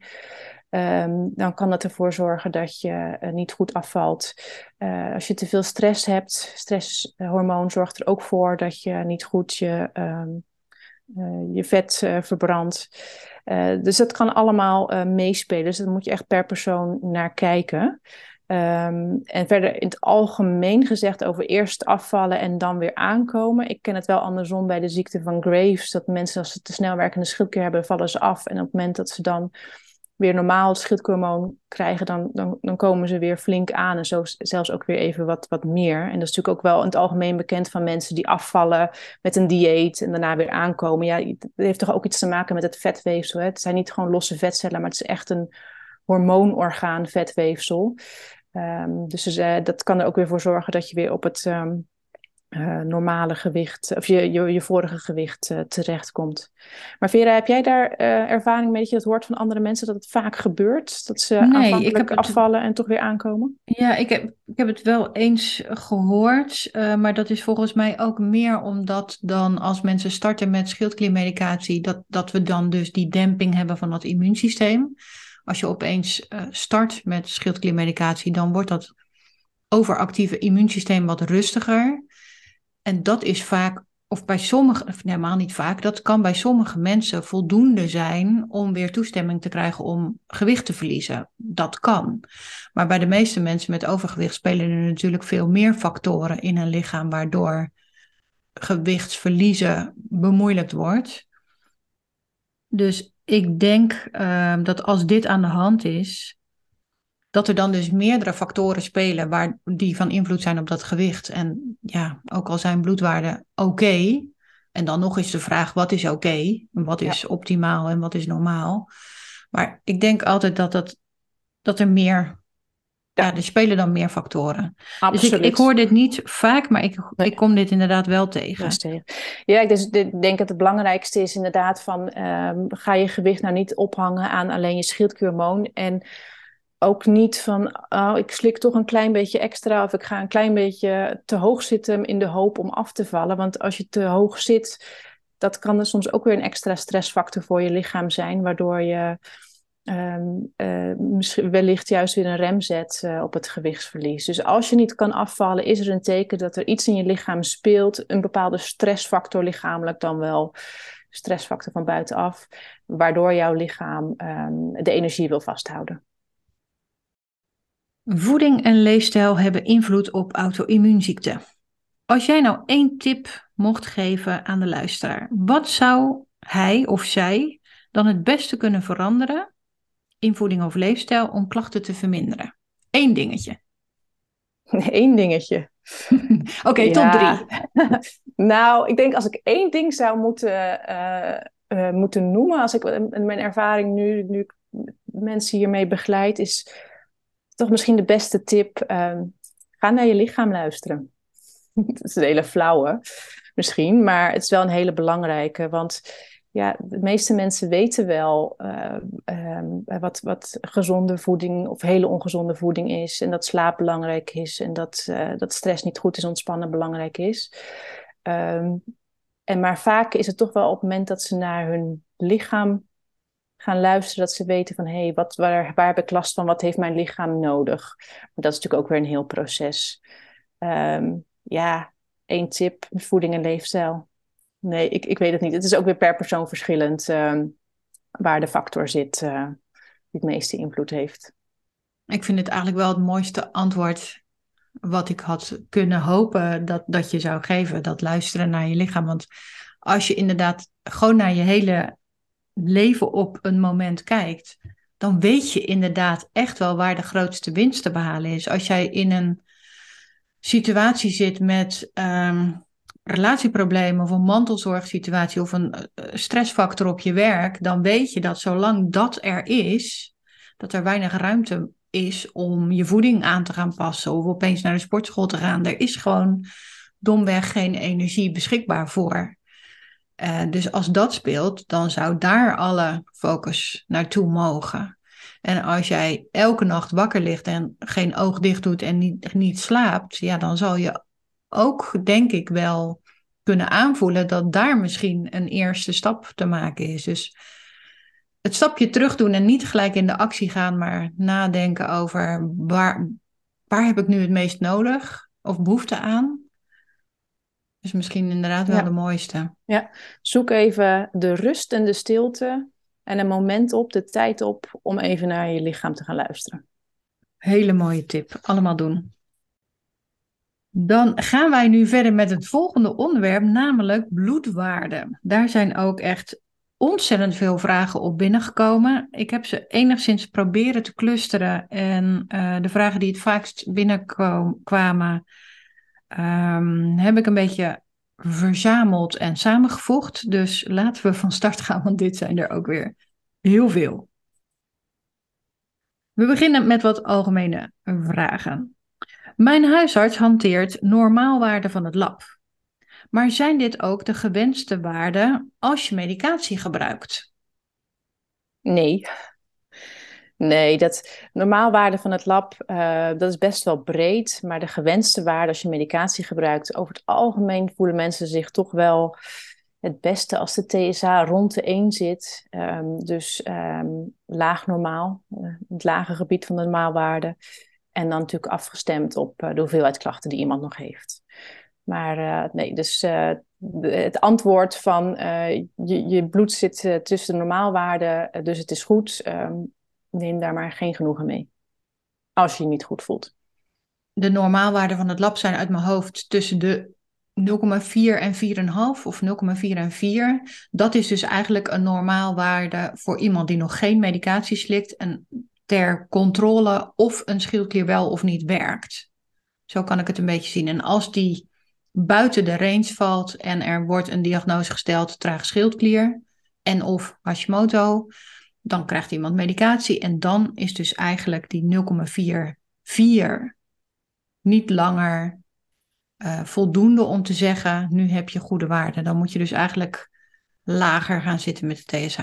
um, dan kan dat ervoor zorgen dat je uh, niet goed afvalt. Uh, als je te veel stress hebt, stresshormoon zorgt er ook voor dat je niet goed je, um, uh, je vet uh, verbrandt. Uh, dus dat kan allemaal uh, meespelen. Dus daar moet je echt per persoon naar kijken. Um, en verder in het algemeen gezegd over eerst afvallen en dan weer aankomen. Ik ken het wel andersom bij de ziekte van Graves. Dat mensen als ze te snel werkende schildklier hebben, vallen ze af. En op het moment dat ze dan weer normaal het schildklierhormoon krijgen, dan, dan, dan komen ze weer flink aan. En zo zelfs ook weer even wat, wat meer. En dat is natuurlijk ook wel in het algemeen bekend van mensen die afvallen met een dieet en daarna weer aankomen. Ja, het heeft toch ook iets te maken met het vetweefsel. Hè? Het zijn niet gewoon losse vetcellen, maar het is echt een hormoonorgaan vetweefsel. Um, dus uh, dat kan er ook weer voor zorgen dat je weer op het um, uh, normale gewicht, of je, je, je vorige gewicht uh, terechtkomt. Maar Vera, heb jij daar uh, ervaring mee dat je dat hoort van andere mensen, dat het vaak gebeurt? Dat ze nee, aanvankelijk ik heb afvallen het... en toch weer aankomen? Ja, ik heb, ik heb het wel eens gehoord, uh, maar dat is volgens mij ook meer omdat dan als mensen starten met schildkliermedicatie, dat, dat we dan dus die demping hebben van dat immuunsysteem. Als je opeens start met schildkliermedicatie, dan wordt dat overactieve immuunsysteem wat rustiger. En dat is vaak, of bij sommige, of helemaal niet vaak, dat kan bij sommige mensen voldoende zijn om weer toestemming te krijgen om gewicht te verliezen. Dat kan. Maar bij de meeste mensen met overgewicht spelen er natuurlijk veel meer factoren in hun lichaam, waardoor gewichtsverliezen bemoeilijkt wordt. Dus ik denk uh, dat als dit aan de hand is, dat er dan dus meerdere factoren spelen waar die van invloed zijn op dat gewicht. En ja, ook al zijn bloedwaarden oké, okay, en dan nog is de vraag wat is oké, okay, wat is ja. optimaal en wat is normaal. Maar ik denk altijd dat, dat, dat er meer, ja. ja, er spelen dan meer factoren. Absoluut. Dus ik, ik hoor dit niet vaak, maar ik, ik kom dit inderdaad wel tegen. Ja, dus ik denk dat het belangrijkste is inderdaad van, um, ga je gewicht nou niet ophangen aan alleen je schildklierhormoon. En ook niet van, oh, ik slik toch een klein beetje extra of ik ga een klein beetje te hoog zitten in de hoop om af te vallen. Want als je te hoog zit, dat kan er soms ook weer een extra stressfactor voor je lichaam zijn, waardoor je Um, uh, misschien wellicht juist weer een rem zet uh, op het gewichtsverlies. Dus als je niet kan afvallen, is er een teken dat er iets in je lichaam speelt, een bepaalde stressfactor lichamelijk dan wel, stressfactor van buitenaf, waardoor jouw lichaam um, de energie wil vasthouden. Voeding en leefstijl hebben invloed op auto-immuunziekten. Als jij nou één tip mocht geven aan de luisteraar, wat zou hij of zij dan het beste kunnen veranderen in voeding of leefstijl om klachten te verminderen? Eén dingetje. Eén dingetje. Oké, okay, top drie. Nou, ik denk als ik één ding zou moeten, uh, uh, moeten noemen, als ik mijn ervaring nu, nu ik mensen hiermee begeleid, is toch misschien de beste tip. Uh, ga naar je lichaam luisteren. Dat is een hele flauwe misschien, maar het is wel een hele belangrijke, want ja, de meeste mensen weten wel uh, uh, wat, wat gezonde voeding of hele ongezonde voeding is. En dat slaap belangrijk is. En dat, uh, dat stress niet goed is, ontspannen belangrijk is. Um, en maar vaak is het toch wel op het moment dat ze naar hun lichaam gaan luisteren, dat ze weten van, hé, hey, wat, waar, waar heb ik last van? Wat heeft mijn lichaam nodig? Maar dat is natuurlijk ook weer een heel proces. Um, ja, één tip, voeding en leefstijl. Nee, ik, ik weet het niet. Het is ook weer per persoon verschillend uh, waar de factor zit uh, die het meeste invloed heeft. Ik vind het eigenlijk wel het mooiste antwoord wat ik had kunnen hopen dat, dat je zou geven. Dat luisteren naar je lichaam. Want als je inderdaad gewoon naar je hele leven op een moment kijkt, dan weet je inderdaad echt wel waar de grootste winst te behalen is. Als jij in een situatie zit met Um, relatieprobleem of een mantelzorgsituatie of een stressfactor op je werk, dan weet je dat zolang dat er is, dat er weinig ruimte is om je voeding aan te gaan passen of opeens naar de sportschool te gaan. Er is gewoon domweg geen energie beschikbaar voor. Uh, dus als dat speelt, dan zou daar alle focus naartoe mogen. En als jij elke nacht wakker ligt en geen oog dicht doet en niet, niet slaapt, ja, dan zal je ook, denk ik, wel kunnen aanvoelen dat daar misschien een eerste stap te maken is. Dus het stapje terug doen en niet gelijk in de actie gaan, maar nadenken over waar, waar heb ik nu het meest nodig of behoefte aan. Dus misschien inderdaad wel ja. de mooiste. Ja, zoek even de rust en de stilte en een moment op, de tijd op, om even naar je lichaam te gaan luisteren. Hele mooie tip, allemaal doen. Dan gaan wij nu verder met het volgende onderwerp, namelijk bloedwaarden. Daar zijn ook echt ontzettend veel vragen op binnengekomen. Ik heb ze enigszins proberen te clusteren en uh, de vragen die het vaakst binnenkwamen, um, heb ik een beetje verzameld en samengevoegd. Dus laten we van start gaan, want dit zijn er ook weer heel veel. We beginnen met wat algemene vragen. Mijn huisarts hanteert normaalwaarden van het lab. Maar zijn dit ook de gewenste waarden als je medicatie gebruikt? Nee. Nee, dat normaalwaarden van het lab, uh, dat is best wel breed. Maar de gewenste waarden als je medicatie gebruikt, over het algemeen voelen mensen zich toch wel het beste als de T S H rond de één zit. Um, dus um, laag normaal, uh, het lage gebied van de normaalwaarden. En dan natuurlijk afgestemd op de hoeveelheid klachten die iemand nog heeft. Maar uh, nee, dus uh, de, het antwoord van uh, je, je bloed zit uh, tussen de normaalwaarden, uh, dus het is goed. Um, neem daar maar geen genoegen mee. Als je je niet goed voelt. De normaalwaarden van het lab zijn uit mijn hoofd tussen de nul komma vier en vier komma vijf of nul komma vier en vier. Dat is dus eigenlijk een normaalwaarde voor iemand die nog geen medicatie slikt. En ter controle of een schildklier wel of niet werkt. Zo kan ik het een beetje zien. En als die buiten de range valt en er wordt een diagnose gesteld, trage schildklier en of Hashimoto, dan krijgt iemand medicatie. En dan is dus eigenlijk die nul komma vier vier niet langer uh, voldoende om te zeggen, nu heb je goede waarde. Dan moet je dus eigenlijk lager gaan zitten met de T S H.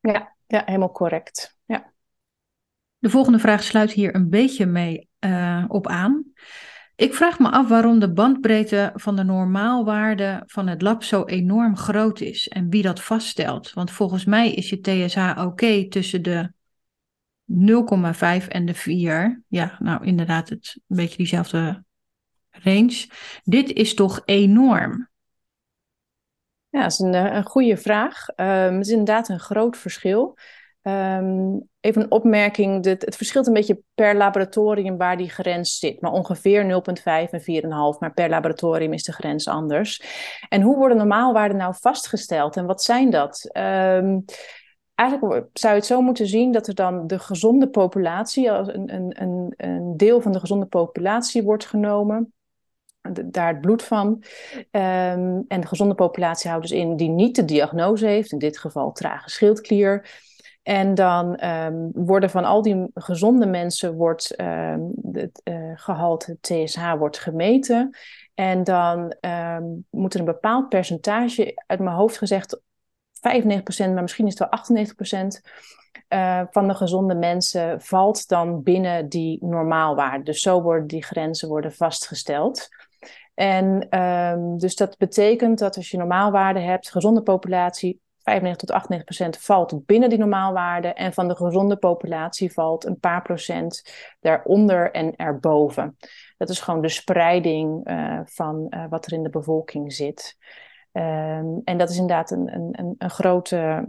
Ja, ja, helemaal correct. Ja. De volgende vraag sluit hier een beetje mee uh, op aan. Ik vraag me af waarom de bandbreedte van de normaalwaarde van het lab zo enorm groot is en wie dat vaststelt. Want volgens mij is je T S H oké tussen de nul komma vijf en de vier. Ja, nou inderdaad, het, een beetje diezelfde range. Dit is toch enorm? Ja, dat is een, een goede vraag. Um, het is inderdaad een groot verschil. Um, even een opmerking, het, het verschilt een beetje per laboratorium waar die grens zit. Maar ongeveer nul komma vijf en vier komma vijf, maar per laboratorium is de grens anders. En hoe worden normaalwaarden nou vastgesteld en wat zijn dat? Um, eigenlijk zou je het zo moeten zien dat er dan de gezonde populatie, een, een, een deel van de gezonde populatie wordt genomen. Daar het bloed van. Um, en de gezonde populatie houdt dus in die niet de diagnose heeft, in dit geval trage schildklier. En dan um, worden van al die gezonde mensen wordt um, het uh, gehalte T S H wordt gemeten. En dan um, moet er een bepaald percentage, uit mijn hoofd gezegd vijfennegentig procent, maar misschien is het wel achtennegentig procent uh, van de gezonde mensen valt dan binnen die normaalwaarde. Dus zo worden die grenzen worden vastgesteld. En um, dus dat betekent dat als je normaalwaarde hebt, gezonde populatie, vijfennegentig tot achtennegentig procent valt binnen die normaalwaarde. En van de gezonde populatie valt een paar procent daaronder en erboven. Dat is gewoon de spreiding uh, van uh, wat er in de bevolking zit. Um, en dat is inderdaad een, een, een, grote,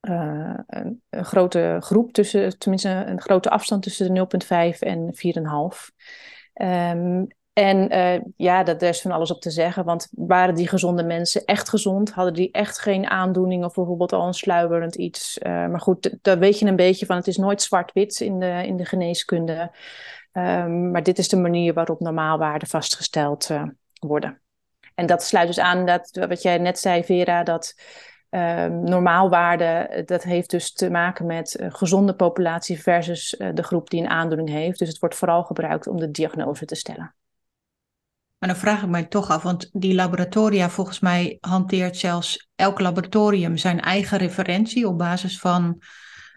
uh, een, een grote groep, tussen, tenminste een grote afstand tussen de nul komma vijf en vier komma vijf. Um, En uh, ja, dat, er is van alles op te zeggen, want waren die gezonde mensen echt gezond? Hadden die echt geen aandoening of bijvoorbeeld al een sluimerend iets? Uh, maar goed, daar weet je een beetje van, het is nooit zwart-wit in de, in de geneeskunde. Um, maar dit is de manier waarop normaalwaarden vastgesteld uh, worden. En dat sluit dus aan dat, wat jij net zei, Vera, dat uh, normaalwaarde, dat heeft dus te maken met uh, gezonde populatie versus uh, de groep die een aandoening heeft. Dus het wordt vooral gebruikt om de diagnose te stellen. Maar dan vraag ik mij toch af, want die laboratoria, volgens mij hanteert zelfs elk laboratorium zijn eigen referentie op basis van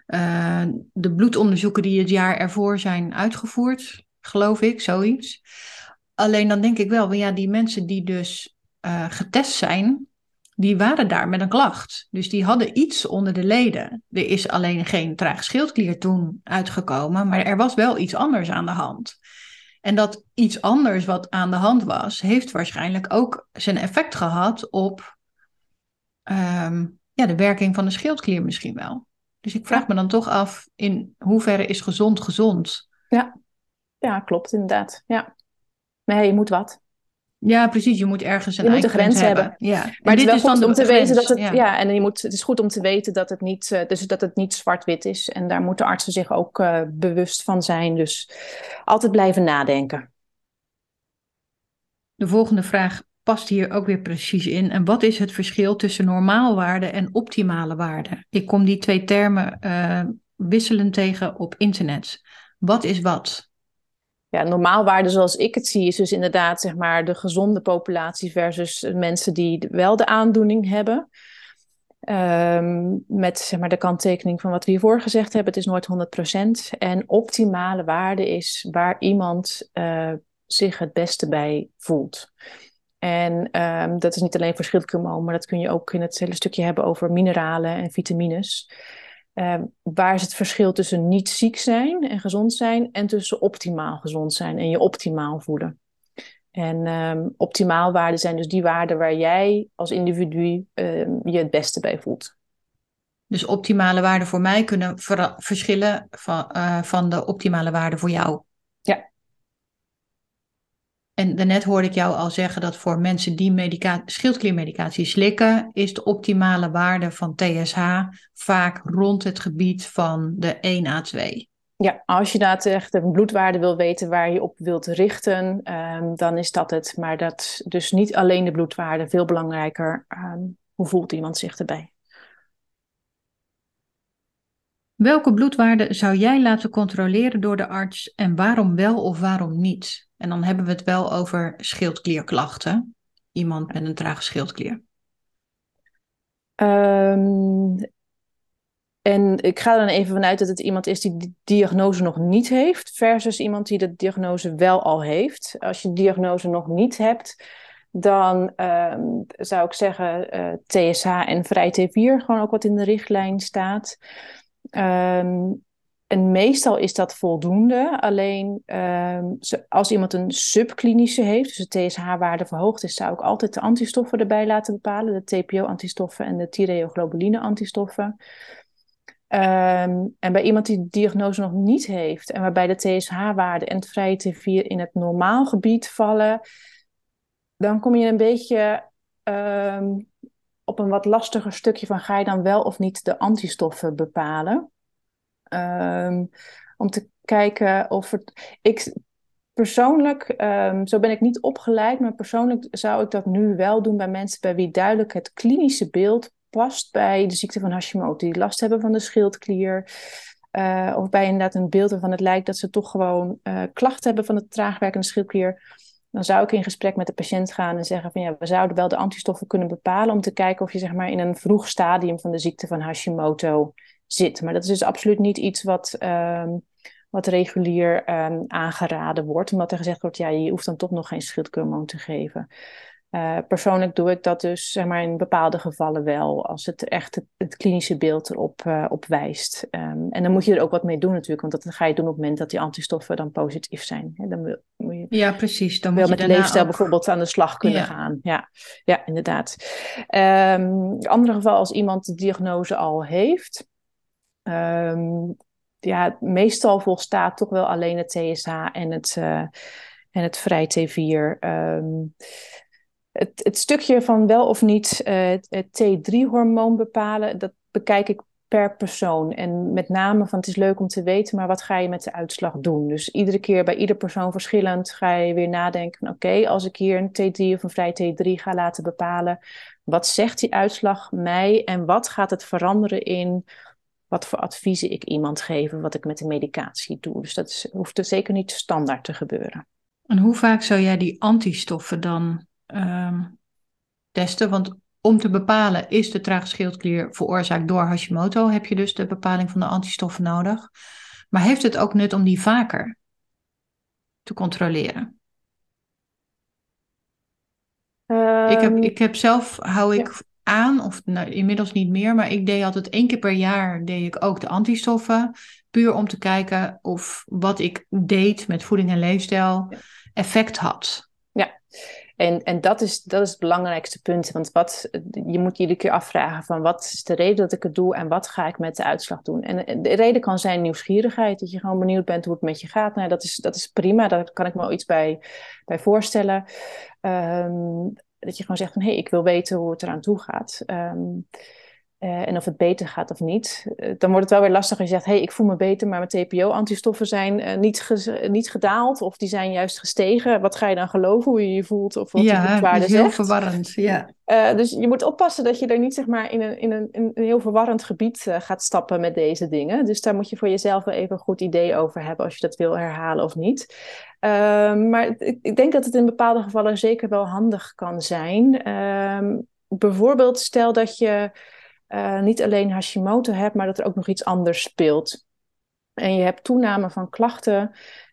uh, de bloedonderzoeken die het jaar ervoor zijn uitgevoerd, geloof ik, zoiets. Alleen dan denk ik wel, ja, die mensen die dus uh, getest zijn, die waren daar met een klacht. Dus die hadden iets onder de leden. Er is alleen geen traag schildklier toen uitgekomen, maar er was wel iets anders aan de hand. En dat iets anders wat aan de hand was, heeft waarschijnlijk ook zijn effect gehad op um, ja, de werking van de schildklier misschien wel. Dus ik vraag ja. me dan toch af, in hoeverre is gezond gezond? Ja, ja klopt inderdaad. Ja. Maar hey, je moet wat. Ja, precies. Je moet ergens een je moet een grens hebben. hebben. Ja. Maar het dit is, is dan om te grens, weten dat het. Ja, ja en je moet, het is goed om te weten dat het niet, dus dat het niet zwart-wit is. En daar moeten artsen zich ook uh, bewust van zijn. Dus altijd blijven nadenken. De volgende vraag past hier ook weer precies in. En wat is het verschil tussen normaalwaarde en optimale waarde? Ik kom die twee termen uh, wisselend tegen op internet. Wat is wat? Ja, normaalwaarde zoals ik het zie is dus inderdaad zeg maar de gezonde populatie versus mensen die wel de aandoening hebben. Um, met zeg maar de kanttekening van wat we hiervoor gezegd hebben, het is nooit honderd procent. En optimale waarde is waar iemand uh, zich het beste bij voelt. En um, dat is niet alleen voor schildklierhormoon, maar dat kun je ook in het hele stukje hebben over mineralen en vitamines. Uh, waar is het verschil tussen niet ziek zijn en gezond zijn en tussen optimaal gezond zijn en je optimaal voelen? En um, optimaal waarden zijn dus die waarden waar jij als individu uh, je het beste bij voelt. Dus optimale waarden voor mij kunnen ver- verschillen van, uh, van de optimale waarden voor jou? Ja. En daarnet hoorde ik jou al zeggen dat voor mensen die medica- schildkliermedicatie slikken, is de optimale waarde van T S H vaak rond het gebied van de één à twee. Ja, als je dat echt een bloedwaarde wil weten waar je op wilt richten, um, dan is dat het. Maar dat dus niet alleen de bloedwaarde, veel belangrijker. Um, hoe voelt iemand zich erbij? Welke bloedwaarde zou jij laten controleren door de arts en waarom wel of waarom niet? En dan hebben we het wel over schildklierklachten. Iemand met een trage schildklier. Um, en ik ga er dan even vanuit dat het iemand is die de diagnose nog niet heeft, versus iemand die de diagnose wel al heeft. Als je de diagnose nog niet hebt, dan um, zou ik zeggen uh, T S H en vrij T vier, gewoon ook wat in de richtlijn staat. Um, En meestal is dat voldoende, alleen uh, als iemand een subklinische heeft, dus de T S H-waarde verhoogd is, zou ik altijd de antistoffen erbij laten bepalen. De T P O-antistoffen en de thyreoglobuline-antistoffen. Um, en bij iemand die de diagnose nog niet heeft en waarbij de T S H-waarde en het vrije T vier in het normaal gebied vallen, dan kom je een beetje um, op een wat lastiger stukje van ga je dan wel of niet de antistoffen bepalen. Um, om te kijken of het... Ik persoonlijk, um, zo ben ik niet opgeleid, maar persoonlijk zou ik dat nu wel doen bij mensen bij wie duidelijk het klinische beeld past bij de ziekte van Hashimoto, die last hebben van de schildklier. Uh, of bij inderdaad een beeld waarvan het lijkt dat ze toch gewoon uh, klachten hebben van de traagwerkende schildklier. Dan zou ik in gesprek met de patiënt gaan en zeggen van ja, we zouden wel de antistoffen kunnen bepalen om te kijken of je zeg maar in een vroeg stadium van de ziekte van Hashimoto zit. Maar dat is dus absoluut niet iets wat, um, wat regulier um, aangeraden wordt. Omdat er gezegd wordt, ja, je hoeft dan toch nog geen schildklierhormoon te geven. Uh, persoonlijk doe ik dat dus zeg maar, in bepaalde gevallen wel. Als het echt het, het klinische beeld erop uh, op wijst. Um, en dan moet je er ook wat mee doen natuurlijk. Want dat ga je doen op het moment dat die antistoffen dan positief zijn. He, dan wil, moet je, ja, precies. Dan wil je met het leefstijl ook bijvoorbeeld aan de slag kunnen ja. gaan. Ja, ja inderdaad. Um, in andere geval als iemand de diagnose al heeft. Um, ja, meestal volstaat toch wel alleen het T S H en het, uh, en het vrij T vier. Um, het, het stukje van wel of niet uh, het T drie-hormoon bepalen, dat bekijk ik per persoon. En met name van het is leuk om te weten, maar wat ga je met de uitslag doen? Dus iedere keer bij ieder persoon verschillend ga je weer nadenken van oké, okay, als ik hier een T drie of een vrij T drie ga laten bepalen, wat zegt die uitslag mij en wat gaat het veranderen in wat voor adviezen ik iemand geef, wat ik met de medicatie doe. Dus dat is, hoeft er zeker niet standaard te gebeuren. En hoe vaak zou jij die antistoffen dan uh, testen? Want om te bepalen, is de trage schildklier veroorzaakt door Hashimoto, heb je dus de bepaling van de antistoffen nodig. Maar heeft het ook nut om die vaker te controleren? Um, ik, heb, ik heb zelf, hou ik ja. aan, of nou, inmiddels niet meer, maar ik deed altijd één keer per jaar deed ik ook de antistoffen. Puur om te kijken of wat ik deed met voeding en leefstijl effect had. Ja. En, en dat, is, dat is het belangrijkste punt. Want wat, je moet iedere keer afvragen van wat is de reden dat ik het doe en wat ga ik met de uitslag doen. En de reden kan zijn nieuwsgierigheid. Dat je gewoon benieuwd bent hoe het met je gaat. Nou, dat, is, dat is prima. Daar kan ik me iets bij, bij voorstellen. Um, dat je gewoon zegt van hé, hey, ik wil weten hoe het eraan toe gaat. Um, Uh, en of het beter gaat of niet. Uh, dan wordt het wel weer lastig als je zegt, hé, hey, ik voel me beter, maar mijn T P O-antistoffen zijn uh, niet, ge- niet gedaald of die zijn juist gestegen. Wat ga je dan geloven, hoe je je voelt of wat ja, de bloedwaarde zegt? Ja, heel verwarrend, ja. Uh, dus je moet oppassen dat je daar niet zeg maar in een, in een, in een heel verwarrend gebied uh, gaat stappen met deze dingen. Dus daar moet je voor jezelf wel even een goed idee over hebben als je dat wil herhalen of niet. Uh, maar ik, ik denk dat het in bepaalde gevallen zeker wel handig kan zijn. Uh, bijvoorbeeld stel dat je Uh, niet alleen Hashimoto hebt, maar dat er ook nog iets anders speelt. En je hebt toename van klachten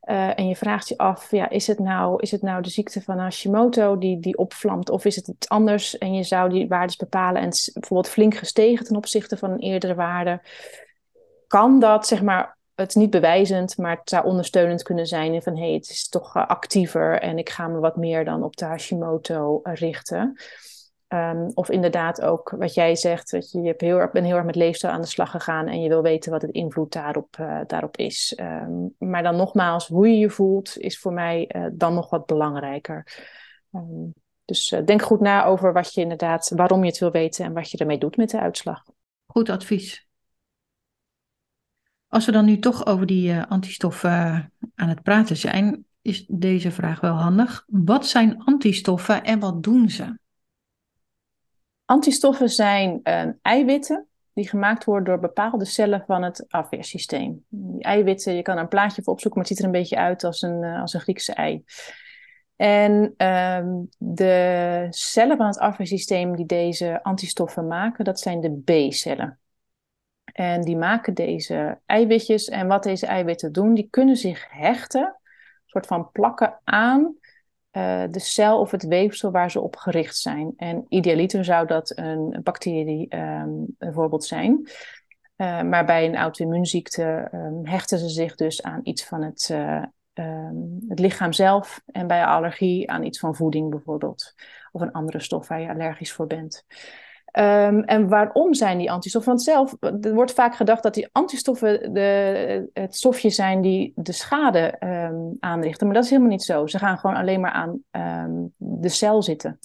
uh, en je vraagt je af, ja, is, het nou, is het nou de ziekte van Hashimoto die, die opvlamt of is het iets anders? En je zou die waardes bepalen en bijvoorbeeld flink gestegen ten opzichte van een eerdere waarde. Kan dat, zeg maar, het is niet bewijzend, maar het zou ondersteunend kunnen zijn van hé, hey, het is toch uh, actiever en ik ga me wat meer dan op de Hashimoto uh, richten. Um, of inderdaad ook wat jij zegt, dat je, je hebt heel, bent heel erg met leefstijl aan de slag gegaan en je wil weten wat het invloed daarop, uh, daarop is. Um, maar dan nogmaals, hoe je je voelt is voor mij uh, dan nog wat belangrijker. Um, dus uh, denk goed na over wat je inderdaad, waarom je het wil weten en wat je ermee doet met de uitslag. Goed advies. Als we dan nu toch over die uh, antistoffen uh, aan het praten zijn, is deze vraag wel handig. Wat zijn antistoffen en wat doen ze? Antistoffen zijn uh, eiwitten die gemaakt worden door bepaalde cellen van het afweersysteem. Die eiwitten, je kan er een plaatje voor opzoeken, maar het ziet er een beetje uit als een, uh, als een Griekse ei. En uh, de cellen van het afweersysteem die deze antistoffen maken, dat zijn de B-cellen. En die maken deze eiwitjes en wat deze eiwitten doen, die kunnen zich hechten, een soort van plakken aan Uh, de cel of het weefsel waar ze op gericht zijn. En idealiter zou dat een bacterie um, bijvoorbeeld zijn. Uh, maar bij een auto-immuunziekte um, hechten ze zich dus aan iets van het, uh, um, het lichaam zelf. En bij allergie aan iets van voeding bijvoorbeeld. Of een andere stof waar je allergisch voor bent. Um, en waarom zijn die antistoffen? Want zelf, er wordt vaak gedacht dat die antistoffen de, het stofje zijn die de schade um, aanrichten. Maar dat is helemaal niet zo. Ze gaan gewoon alleen maar aan um, de cel zitten.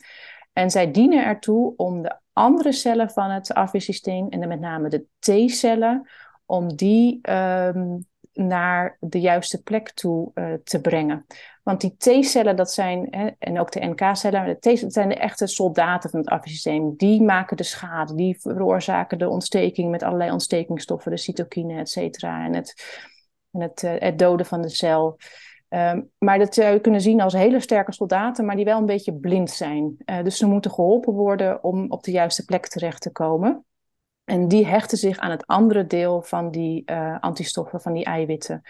En zij dienen ertoe om de andere cellen van het afweersysteem, en dan met name de T-cellen, om die um, naar de juiste plek toe uh, te brengen. Want die T-cellen, dat zijn, hè, en ook de N K-cellen, maar de T-cellen zijn de echte soldaten van het afweersysteem. Die maken de schade, die veroorzaken de ontsteking met allerlei ontstekingsstoffen, de cytokine, et cetera, en, het, en het, uh, het doden van de cel. Um, maar dat zou je kunnen zien als hele sterke soldaten, maar die wel een beetje blind zijn. Uh, dus ze moeten geholpen worden om op de juiste plek terecht te komen. En die hechten zich aan het andere deel van die uh, antistoffen, van die eiwitten.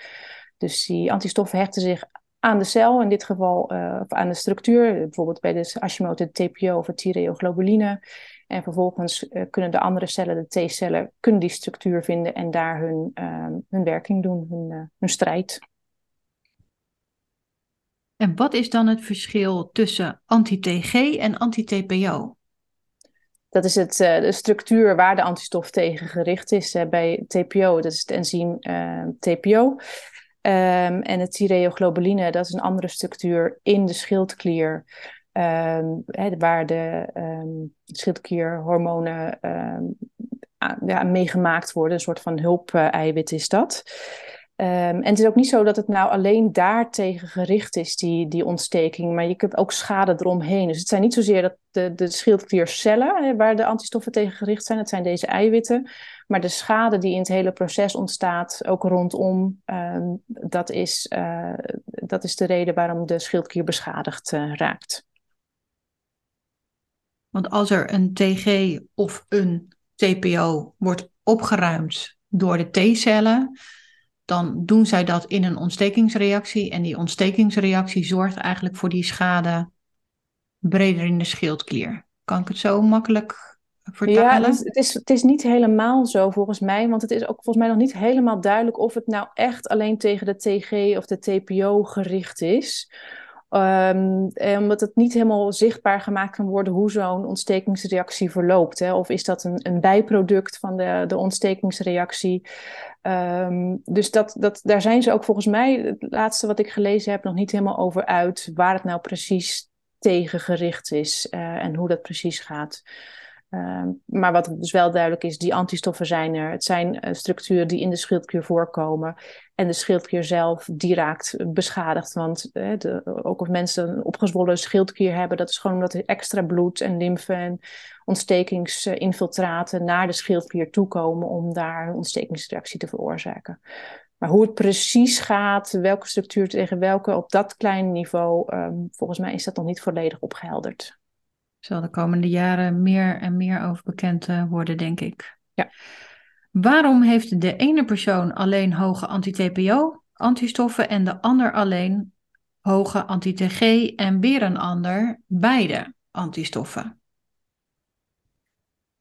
Dus die antistoffen hechten zich aan de cel, in dit geval uh, of aan de structuur. Bijvoorbeeld bij de Hashimoto de T P O of de thyreoglobuline. En vervolgens uh, kunnen de andere cellen, de T-cellen, kunnen die structuur vinden en daar hun, uh, hun werking doen, hun, uh, hun strijd. En wat is dan het verschil tussen anti-T G en anti-T P O? Dat is het, de structuur waar de antistof tegen gericht is bij T P O. Dat is het enzym uh, T P O. Um, en het thyreoglobuline, dat is een andere structuur in de schildklier. Um, he, waar de um, schildklierhormonen um, ja, meegemaakt worden. Een soort van hulpeiwit is dat. Um, en het is ook niet zo dat het nou alleen daartegen gericht is, die, die ontsteking. Maar je hebt ook schade eromheen. Dus het zijn niet zozeer dat de, de schildkliercellen waar de antistoffen tegen gericht zijn. Dat zijn deze eiwitten. Maar de schade die in het hele proces ontstaat, ook rondom, um, dat, is, uh, dat is de reden waarom de schildklier beschadigd uh, raakt. Want als er een T G of een T P O wordt opgeruimd door de T-cellen, dan doen zij dat in een ontstekingsreactie. En die ontstekingsreactie zorgt eigenlijk voor die schade breder in de schildklier. Kan ik het zo makkelijk vertalen? Ja, het is, het is niet helemaal zo volgens mij. Want het is ook volgens mij nog niet helemaal duidelijk of het nou echt alleen tegen de T G of de T P O gericht is. Um, omdat het niet helemaal zichtbaar gemaakt kan worden hoe zo'n ontstekingsreactie verloopt. Hè? Of is dat een, een bijproduct van de, de ontstekingsreactie? Um, dus dat, dat, daar zijn ze ook volgens mij, het laatste wat ik gelezen heb, nog niet helemaal over uit waar het nou precies tegen gericht is uh, en hoe dat precies gaat. Um, maar wat dus wel duidelijk is, die antistoffen zijn er. Het zijn uh, structuren die in de schildklier voorkomen. En de schildklier zelf, die raakt beschadigd. Want eh, de, ook als mensen een opgezwollen schildklier hebben, dat is gewoon omdat er extra bloed en lymfe en ontstekingsinfiltraten naar de schildklier toekomen om daar een ontstekingsreactie te veroorzaken. Maar hoe het precies gaat, welke structuur tegen welke, op dat kleine niveau, um, volgens mij is dat nog niet volledig opgehelderd. Zal de komende jaren meer en meer over bekend worden, denk ik. Ja. Waarom heeft de ene persoon alleen hoge anti-T P O-antistoffen en de ander alleen hoge anti-T G en weer een ander beide antistoffen?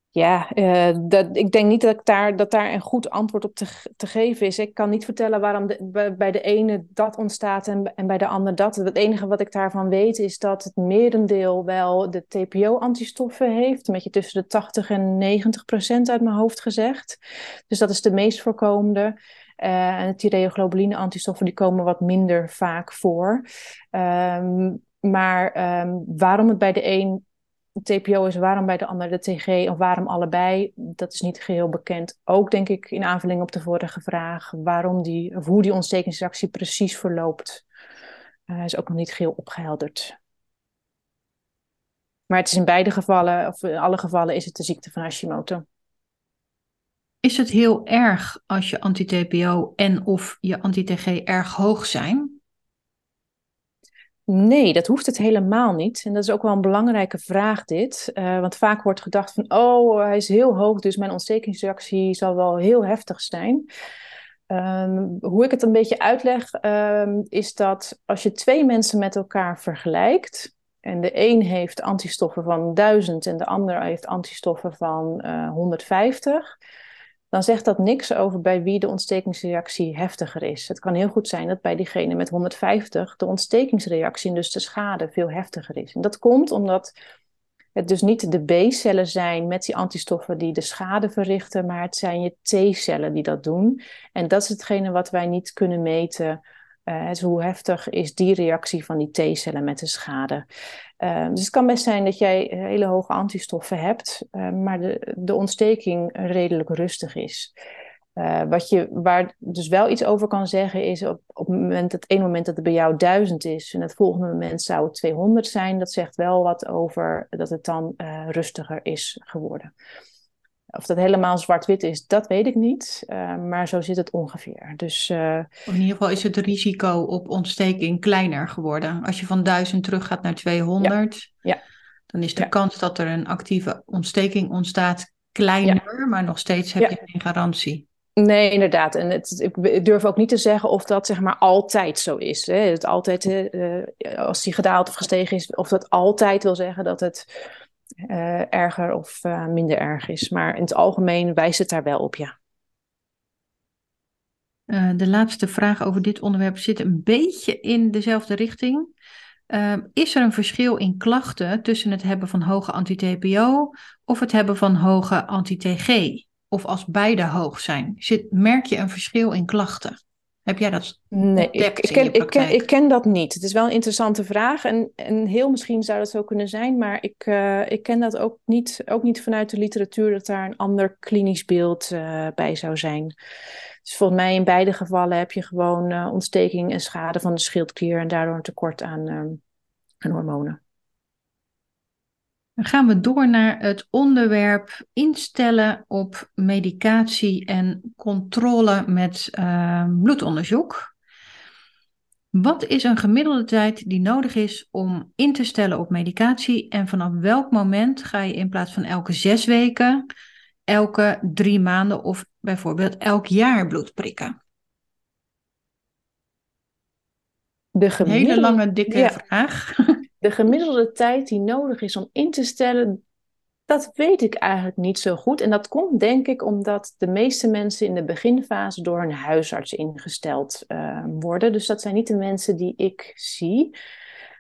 Ja, uh, dat, ik denk niet dat, ik daar, dat daar een goed antwoord op te, te geven is. Ik kan niet vertellen waarom de, bij de ene dat ontstaat en, en bij de ander dat. Het enige wat ik daarvan weet is dat het merendeel wel de T P O-antistoffen heeft. Een beetje tussen de tachtig en negentig procent uit mijn hoofd gezegd. Dus dat is de meest voorkomende. Uh, en de thyreoglobuline-antistoffen die komen wat minder vaak voor. Um, maar um, waarom het bij de een T P O is, waarom bij de ander de T G of waarom allebei, dat is niet geheel bekend. Ook denk ik in aanvulling op de vorige vraag, waarom die, of hoe die ontstekingsreactie precies verloopt, uh, is ook nog niet geheel opgehelderd. Maar het is in beide gevallen, of in alle gevallen, is het de ziekte van Hashimoto. Is het heel erg als je anti-T P O en of je anti-T G erg hoog zijn? Nee, dat hoeft het helemaal niet. En dat is ook wel een belangrijke vraag dit. Uh, want vaak wordt gedacht van, oh, hij is heel hoog, dus mijn ontstekingsreactie zal wel heel heftig zijn. Um, hoe ik het een beetje uitleg, um, is dat als je twee mensen met elkaar vergelijkt, en de een heeft antistoffen van duizend en de ander heeft antistoffen van uh, honderdvijftig... dan zegt dat niks over bij wie de ontstekingsreactie heftiger is. Het kan heel goed zijn dat bij diegene met honderdvijftig de ontstekingsreactie, dus de schade, veel heftiger is. En dat komt omdat het dus niet de B-cellen zijn met die antistoffen die de schade verrichten, maar het zijn je T-cellen die dat doen. En dat is hetgene wat wij niet kunnen meten. Uh, dus hoe heftig is die reactie van die T-cellen met de schade? Uh, dus het kan best zijn dat jij hele hoge antistoffen hebt, uh, maar de, de ontsteking redelijk rustig is. Uh, wat je, waar dus wel iets over kan zeggen is, op, op het, moment, het ene moment dat het bij jou duizend is en het volgende moment zou het tweehonderd zijn, dat zegt wel wat over dat het dan uh, rustiger is geworden. Of dat helemaal zwart-wit is, dat weet ik niet. Uh, maar zo zit het ongeveer. Dus, uh... in ieder geval is het risico op ontsteking kleiner geworden. Als je van duizend terug gaat naar tweehonderd... Ja. Ja. Dan is de ja. kans dat er een actieve ontsteking ontstaat kleiner. Ja. Maar nog steeds heb ja. je geen garantie. Nee, inderdaad. En het, ik durf ook niet te zeggen of dat zeg maar altijd zo is. Hè? Het altijd, uh, als die gedaald of gestegen is, of dat altijd wil zeggen dat het Uh, erger of uh, minder erg is. Maar in het algemeen wijst het daar wel op, ja. Uh, de laatste vraag over dit onderwerp zit een beetje in dezelfde richting. Uh, is er een verschil in klachten tussen het hebben van hoge anti-T P O of het hebben van hoge anti-T G? Of als beide hoog zijn? Zit, merk je een verschil in klachten? Heb jij dat? Nee, ik, ik, ken, ik, ken, ik ken dat niet. Het is wel een interessante vraag. En, en heel misschien zou dat zo kunnen zijn. Maar ik, uh, ik ken dat ook niet, ook niet vanuit de literatuur... dat daar een ander klinisch beeld uh, bij zou zijn. Dus volgens mij in beide gevallen heb je gewoon uh, ontsteking en schade van de schildklier... en daardoor een tekort aan, uh, aan hormonen. Dan gaan we door naar het onderwerp instellen op medicatie en controle met uh, bloedonderzoek. Wat is een gemiddelde tijd die nodig is om in te stellen op medicatie? En vanaf welk moment ga je in plaats van elke zes weken, elke drie maanden of bijvoorbeeld elk jaar bloed prikken? De gemiddelde... Hele lange, dikke ja. vraag. De gemiddelde tijd die nodig is om in te stellen, dat weet ik eigenlijk niet zo goed. En dat komt denk ik omdat de meeste mensen in de beginfase door een huisarts ingesteld uh, worden. Dus dat zijn niet de mensen die ik zie.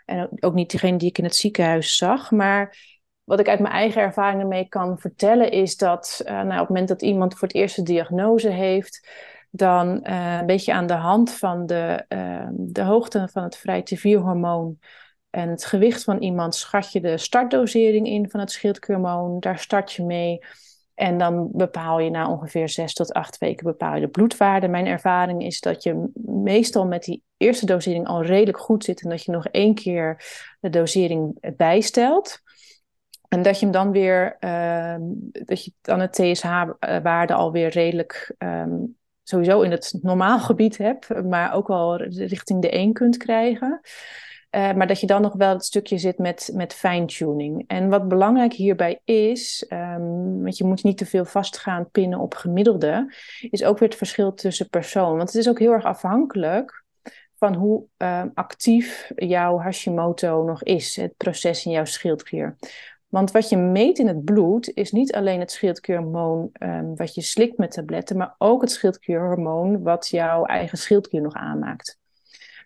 En ook niet diegenen die ik in het ziekenhuis zag. Maar wat ik uit mijn eigen ervaringen mee kan vertellen is dat uh, nou, op het moment dat iemand voor het eerst een diagnose heeft... dan uh, een beetje aan de hand van de, uh, de hoogte van het vrij T vier hormoon... en het gewicht van iemand schat je de startdosering in van het schildklierhormoon. Daar start je mee. En dan bepaal je na ongeveer zes tot acht weken bepaal je de bloedwaarde. Mijn ervaring is dat je meestal met die eerste dosering al redelijk goed zit. En dat je nog één keer de dosering bijstelt. En dat je hem dan weer, uh, dat je dan het T S H waarde alweer redelijk... Um, sowieso in het normaal gebied hebt, maar ook wel richting de één kunt krijgen. Uh, maar dat je dan nog wel het stukje zit met, met fine-tuning. En wat belangrijk hierbij is, um, want je moet niet te veel vast gaan pinnen op gemiddelde, is ook weer het verschil tussen persoon. Want het is ook heel erg afhankelijk van hoe uh, actief jouw Hashimoto nog is, het proces in jouw schildklier. Want wat je meet in het bloed is niet alleen het schildklierhormoon um, wat je slikt met tabletten, maar ook het schildklierhormoon wat jouw eigen schildklier nog aanmaakt.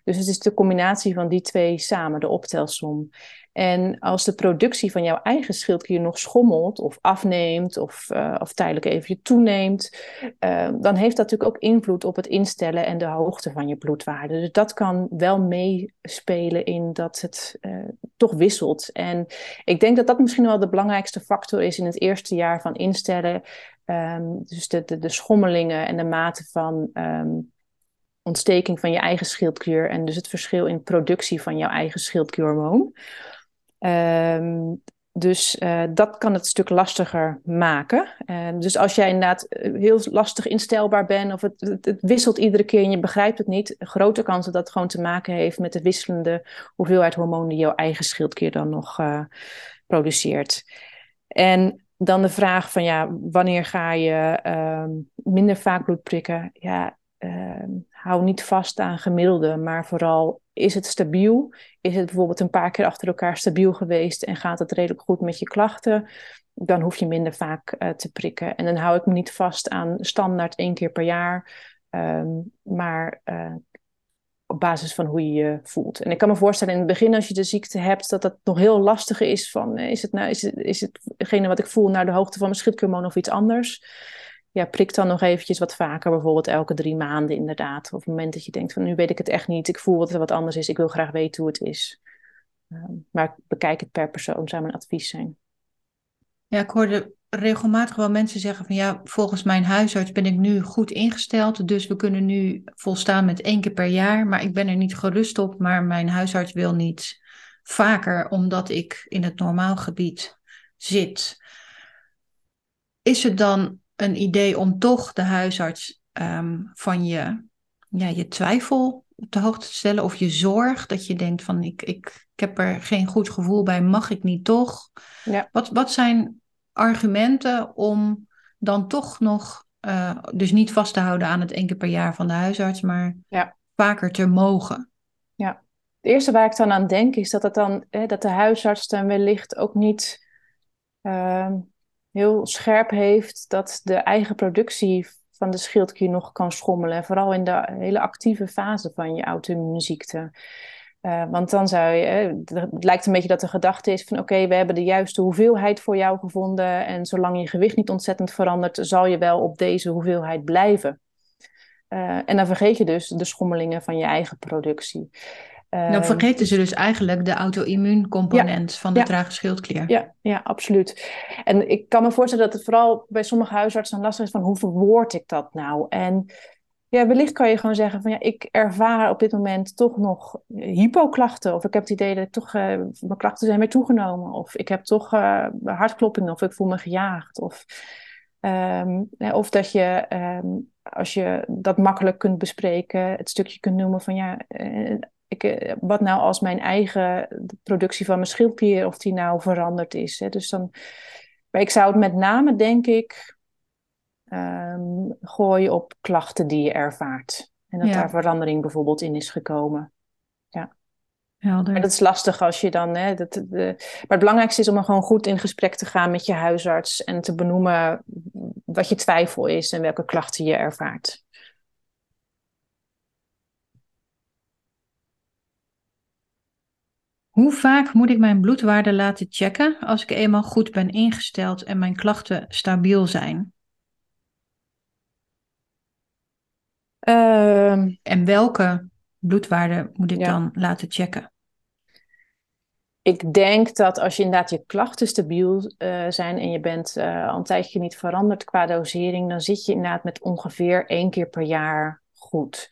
Dus het is de combinatie van die twee samen, de optelsom. En als de productie van jouw eigen schildklier nog schommelt of afneemt of, uh, of tijdelijk even toeneemt, uh, dan heeft dat natuurlijk ook invloed op het instellen en de hoogte van je bloedwaarde. Dus dat kan wel meespelen in dat het uh, toch wisselt. En ik denk dat dat misschien wel de belangrijkste factor is in het eerste jaar van instellen. Um, dus de, de, de schommelingen en de mate van... Um, ontsteking van je eigen schildklier en dus het verschil in productie van jouw eigen schildklierhormoon. Um, dus uh, dat kan het een stuk lastiger maken. Um, dus als jij inderdaad heel lastig instelbaar bent of het, het, het wisselt iedere keer en je begrijpt het niet, grote kans dat dat gewoon te maken heeft met de wisselende hoeveelheid hormonen die jouw eigen schildklier dan nog uh, produceert. En dan de vraag van ja, wanneer ga je uh, minder vaak bloed prikken? Ja, Uh, hou niet vast aan gemiddelde, maar vooral is het stabiel? Is het bijvoorbeeld een paar keer achter elkaar stabiel geweest en gaat het redelijk goed met je klachten? Dan hoef je minder vaak uh, te prikken. En dan hou ik me niet vast aan standaard één keer per jaar, um, maar uh, op basis van hoe je je voelt. En ik kan me voorstellen in het begin als je de ziekte hebt, dat dat nog heel lastig is van is het nou, is het, is hetgene wat ik voel naar de hoogte van mijn schildklierhormoon of iets anders? Ja, prik dan nog eventjes wat vaker, bijvoorbeeld elke drie maanden inderdaad. Of op het moment dat je denkt van nu weet ik het echt niet, ik voel dat er wat anders is, ik wil graag weten hoe het is. Um, maar bekijk het per persoon, zou mijn advies zijn. Ja, ik hoorde regelmatig wel mensen zeggen van ja, volgens mijn huisarts ben ik nu goed ingesteld. Dus we kunnen nu volstaan met één keer per jaar, maar ik ben er niet gerust op. Maar mijn huisarts wil niet vaker, omdat ik in het normaal gebied zit. Is het dan... een idee om toch de huisarts um, van je, ja, je twijfel op de hoogte te stellen of je zorg, dat je denkt van ik, ik, ik heb er geen goed gevoel bij, mag ik niet toch? Ja. Wat, wat zijn argumenten om dan toch nog, uh, dus niet vast te houden aan het één keer per jaar van de huisarts, maar ja. vaker te mogen? Ja, het eerste waar ik dan aan denk is dat, het dan, hè, dat de huisarts dan wellicht ook niet... Uh, heel scherp heeft dat de eigen productie van de schildklier nog kan schommelen. Vooral in de hele actieve fase van je auto-immuunziekte. Uh, want dan zou je... Het lijkt een beetje dat de gedachte is van... oké, okay, we hebben de juiste hoeveelheid voor jou gevonden... en zolang je gewicht niet ontzettend verandert... zal je wel op deze hoeveelheid blijven. Uh, en dan vergeet je dus de schommelingen van je eigen productie. Uh, dan vergeten ze dus eigenlijk de auto-immuuncomponent ja, van de ja, trage schildklier. Ja, ja, absoluut. En ik kan me voorstellen dat het vooral bij sommige huisartsen lastig is van hoe verwoord ik dat nou? En ja, wellicht kan je gewoon zeggen van ja, ik ervaar op dit moment toch nog hypoklachten. Of ik heb het idee dat ik toch, uh, mijn klachten zijn weer toegenomen. Of ik heb toch uh, hartkloppingen of ik voel me gejaagd. Of, um, of dat je... Um, als je dat makkelijk kunt bespreken, het stukje kunt noemen van ja, ik, wat nou als mijn eigen productie van mijn schildklier, of die nou veranderd is. Hè? Dus dan, maar ik zou het met name, denk ik, um, gooien op klachten die je ervaart. En dat ja. daar verandering bijvoorbeeld in is gekomen. Ja. Helder. Maar dat is lastig als je dan... Hè, dat, de, maar het belangrijkste is om er gewoon goed in gesprek te gaan met je huisarts. En te benoemen wat je twijfel is en welke klachten je ervaart. Hoe vaak moet ik mijn bloedwaarde laten checken als ik eenmaal goed ben ingesteld en mijn klachten stabiel zijn? Uh... En welke bloedwaarde moet ik ja. dan laten checken? Ik denk dat als je inderdaad je klachten stabiel uh, zijn en je bent uh, al een tijdje niet veranderd qua dosering, dan zit je inderdaad met ongeveer één keer per jaar goed.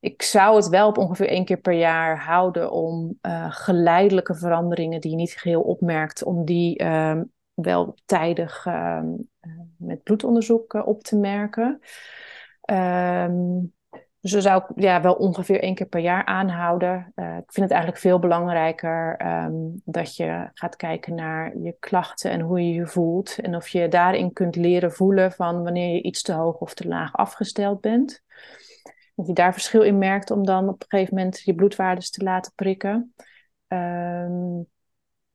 Ik zou het wel op ongeveer één keer per jaar houden om uh, geleidelijke veranderingen die je niet geheel opmerkt, om die uh, wel tijdig uh, met bloedonderzoek uh, op te merken. Ehm... Uh, Dus dat zou ik ja, wel ongeveer één keer per jaar aanhouden. Uh, ik vind het eigenlijk veel belangrijker um, dat je gaat kijken naar je klachten en hoe je je voelt. En of je daarin kunt leren voelen van wanneer je iets te hoog of te laag afgesteld bent. Dat je daar verschil in merkt om dan op een gegeven moment je bloedwaardes te laten prikken. Um,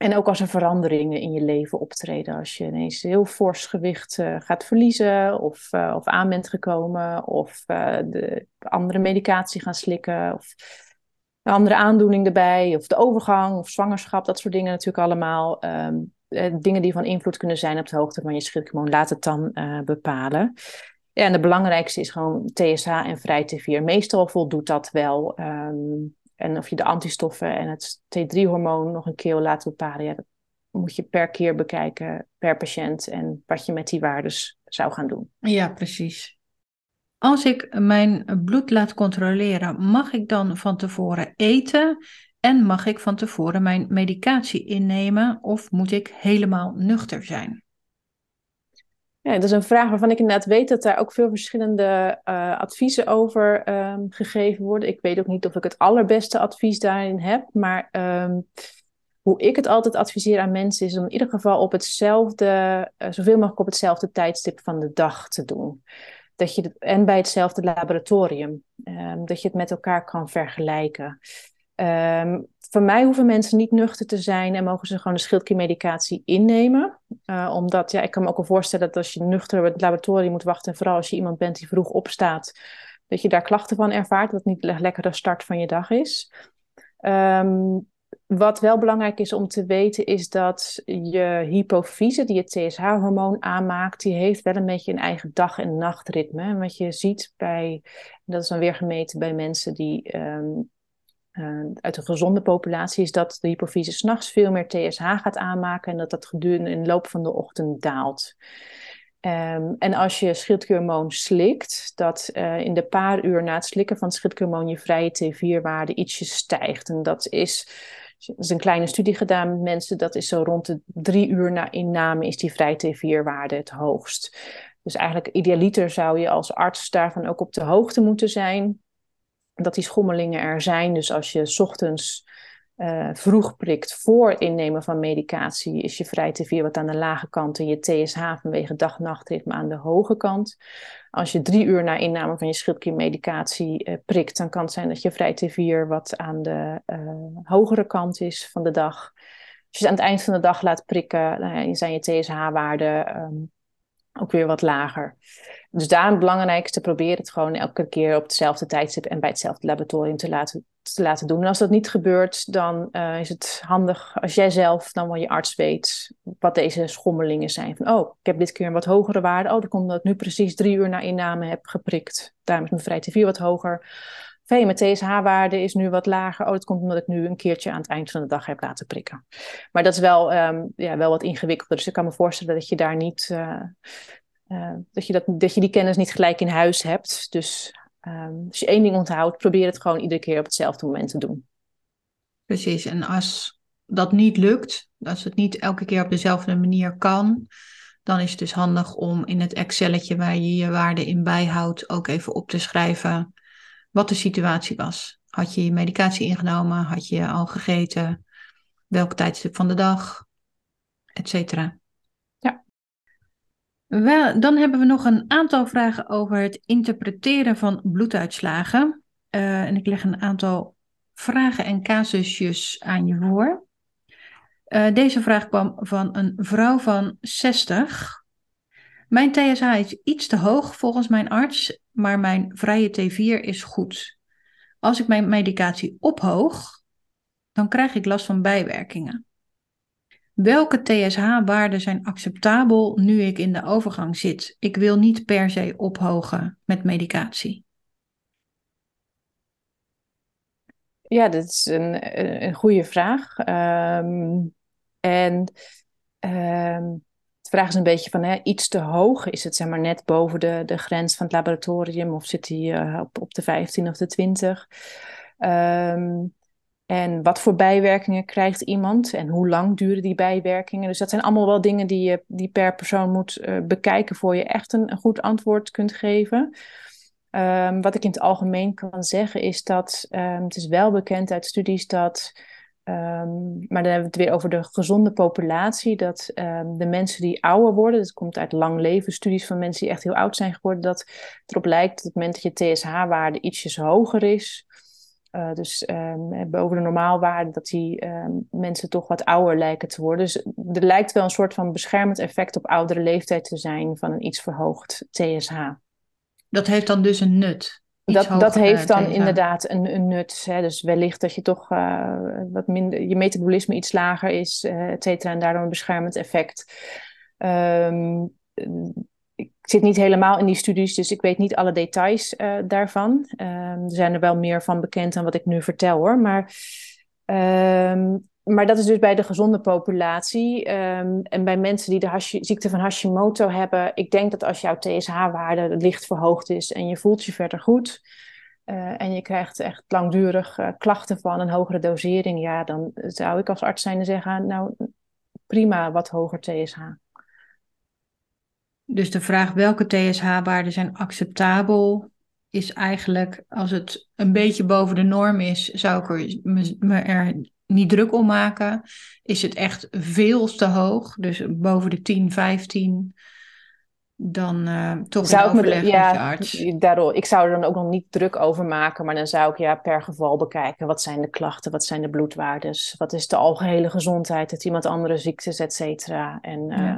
en ook als er veranderingen in je leven optreden. Als je ineens heel fors gewicht uh, gaat verliezen of, uh, of aan bent gekomen. Of uh, de andere medicatie gaan slikken. Of een andere aandoening erbij. Of de overgang of zwangerschap. Dat soort dingen natuurlijk allemaal. Um, eh, dingen die van invloed kunnen zijn op de hoogte van je schildhormoon. Laat het dan uh, bepalen. Ja, en de belangrijkste is gewoon T S H en vrij T vier. Meestal voldoet dat wel... Um, En of je de antistoffen en het T drie hormoon nog een keer wil laten bepalen. Ja, dat moet je per keer bekijken, per patiënt. En wat je met die waardes zou gaan doen. Ja, precies. Als ik mijn bloed laat controleren, mag ik dan van tevoren eten? En mag ik van tevoren mijn medicatie innemen? Of moet ik helemaal nuchter zijn? Ja, dat is een vraag waarvan ik inderdaad weet dat daar ook veel verschillende uh, adviezen over um, gegeven worden. Ik weet ook niet of ik het allerbeste advies daarin heb. Maar um, hoe ik het altijd adviseer aan mensen is om in ieder geval op hetzelfde, uh, zoveel mogelijk op hetzelfde tijdstip van de dag te doen. Dat je het, en bij hetzelfde laboratorium. Um, dat je het met elkaar kan vergelijken. Um, Voor mij hoeven mensen niet nuchter te zijn en mogen ze gewoon de schildkliermedicatie innemen. Uh, omdat, ja, ik kan me ook al voorstellen dat als je nuchter op het laboratorium moet wachten, en vooral als je iemand bent die vroeg opstaat, dat je daar klachten van ervaart, wat niet een lekkere start van je dag is. Um, wat wel belangrijk is om te weten is dat je hypofyse, die het T S H hormoon aanmaakt, die heeft wel een beetje een eigen dag- en nachtritme. En wat je ziet bij, dat is dan weer gemeten bij mensen die... Um, Uh, uit een gezonde populatie is dat de hypofyse 's nachts veel meer T S H gaat aanmaken en dat dat gedurende in de loop van de ochtend daalt. Um, en als je schildklierhormoon slikt, dat uh, in de paar uur na het slikken van het schildklierhormoon je vrije T vier waarde ietsje stijgt. En dat is, er is een kleine studie gedaan met mensen, dat is zo rond de drie uur na inname is die vrije T vier waarde het hoogst. Dus eigenlijk idealiter zou je als arts daarvan ook op de hoogte moeten zijn. Dat die schommelingen er zijn. Dus als je 's ochtends uh, vroeg prikt voor het innemen van medicatie, is je vrij T vier wat aan de lage kant en je T S H vanwege dag-nachtritme aan de hoge kant. Als je drie uur na inname van je schildkliermedicatie uh, prikt, dan kan het zijn dat je vrij T vier wat aan de uh, hogere kant is van de dag. Als je het aan het eind van de dag laat prikken, dan zijn je T S H waarden... Um, ook weer wat lager. Dus daarom het belangrijkste, probeer het gewoon elke keer op hetzelfde tijdstip en bij hetzelfde laboratorium te laten te laten doen. En als dat niet gebeurt, dan uh, is het handig als jij zelf dan wel je arts weet wat deze schommelingen zijn. Van, oh, ik heb dit keer een wat hogere waarde. Oh, dat komt omdat ik nu precies drie uur na inname heb geprikt. Daarom is mijn vrij T vier wat hoger. Of, hey, mijn T S H-waarde is nu wat lager. Oh, dat komt omdat ik nu een keertje aan het eind van de dag heb laten prikken. Maar dat is wel, um, ja, wel wat ingewikkelder. Dus ik kan me voorstellen dat je daar niet... Uh, uh, dat, je dat, dat je die kennis niet gelijk in huis hebt. Dus... Um, als je één ding onthoudt, probeer het gewoon iedere keer op hetzelfde moment te doen. Precies, en als dat niet lukt, als het niet elke keer op dezelfde manier kan, dan is het dus handig om in het Excelletje waar je je waarde in bijhoudt ook even op te schrijven wat de situatie was. Had je je medicatie ingenomen? Had je al gegeten? Welk tijdstip van de dag? Etcetera. Wel, dan hebben we nog een aantal vragen over het interpreteren van bloeduitslagen. Uh, en ik leg een aantal vragen en casusjes aan je voor. Uh, deze vraag kwam van een vrouw van zestig. Mijn T S H is iets te hoog volgens mijn arts, maar mijn vrije T vier is goed. Als ik mijn medicatie ophoog, dan krijg ik last van bijwerkingen. Welke T S H-waarden zijn acceptabel nu ik in de overgang zit? Ik wil niet per se ophogen met medicatie. Ja, dat is een, een goede vraag. Um, en um, de vraag is een beetje van, hè, iets te hoog. Is het zeg maar net boven de, de grens van het laboratorium? Of zit die uh, op, op de vijftien of de twintig? Um, En wat voor bijwerkingen krijgt iemand? En hoe lang duren die bijwerkingen? Dus dat zijn allemaal wel dingen die je die per persoon moet uh, bekijken voor je echt een, een goed antwoord kunt geven. Um, wat ik in het algemeen kan zeggen is dat... Um, het is wel bekend uit studies dat... Um, maar dan hebben we het weer over de gezonde populatie. Dat um, de mensen die ouder worden... Dat komt uit lang leven studies van mensen die echt heel oud zijn geworden. Dat het erop lijkt dat op het moment dat je T S H-waarde ietsjes hoger is... Uh, dus um, boven de normaalwaarde dat die um, mensen toch wat ouder lijken te worden. Dus er lijkt wel een soort van beschermend effect op oudere leeftijd te zijn van een iets verhoogd T S H. Dat heeft dan dus een nut? Dat, dat heeft dan T S H. Inderdaad een, een nut. Hè? Dus wellicht dat je toch uh, wat minder, je metabolisme iets lager is, uh, et cetera, en daardoor een beschermend effect. Um, Ik zit niet helemaal in die studies, dus ik weet niet alle details uh, daarvan. Um, er zijn er wel meer van bekend dan wat ik nu vertel, hoor. Maar, um, maar dat is dus bij de gezonde populatie. Um, en bij mensen die de hash- ziekte van Hashimoto hebben... Ik denk dat als jouw T S H-waarde licht verhoogd is en je voelt je verder goed... Uh, en je krijgt echt langdurig uh, klachten van een hogere dosering... ja, dan zou ik als arts zijnde zeggen, nou prima wat hoger T S H. Dus de vraag welke T S H-waarden zijn acceptabel is eigenlijk, als het een beetje boven de norm is, zou ik er, me, me er niet druk om maken. Is het echt veel te hoog, dus boven de tien, vijftien, dan uh, toch zou in overleg met, ja, met je arts. Daardoor, ik zou er dan ook nog niet druk over maken, maar dan zou ik ja, per geval bekijken. Wat zijn de klachten, wat zijn de bloedwaardes, wat is de algehele gezondheid, het iemand andere ziektes, et cetera. En... Ja. Uh,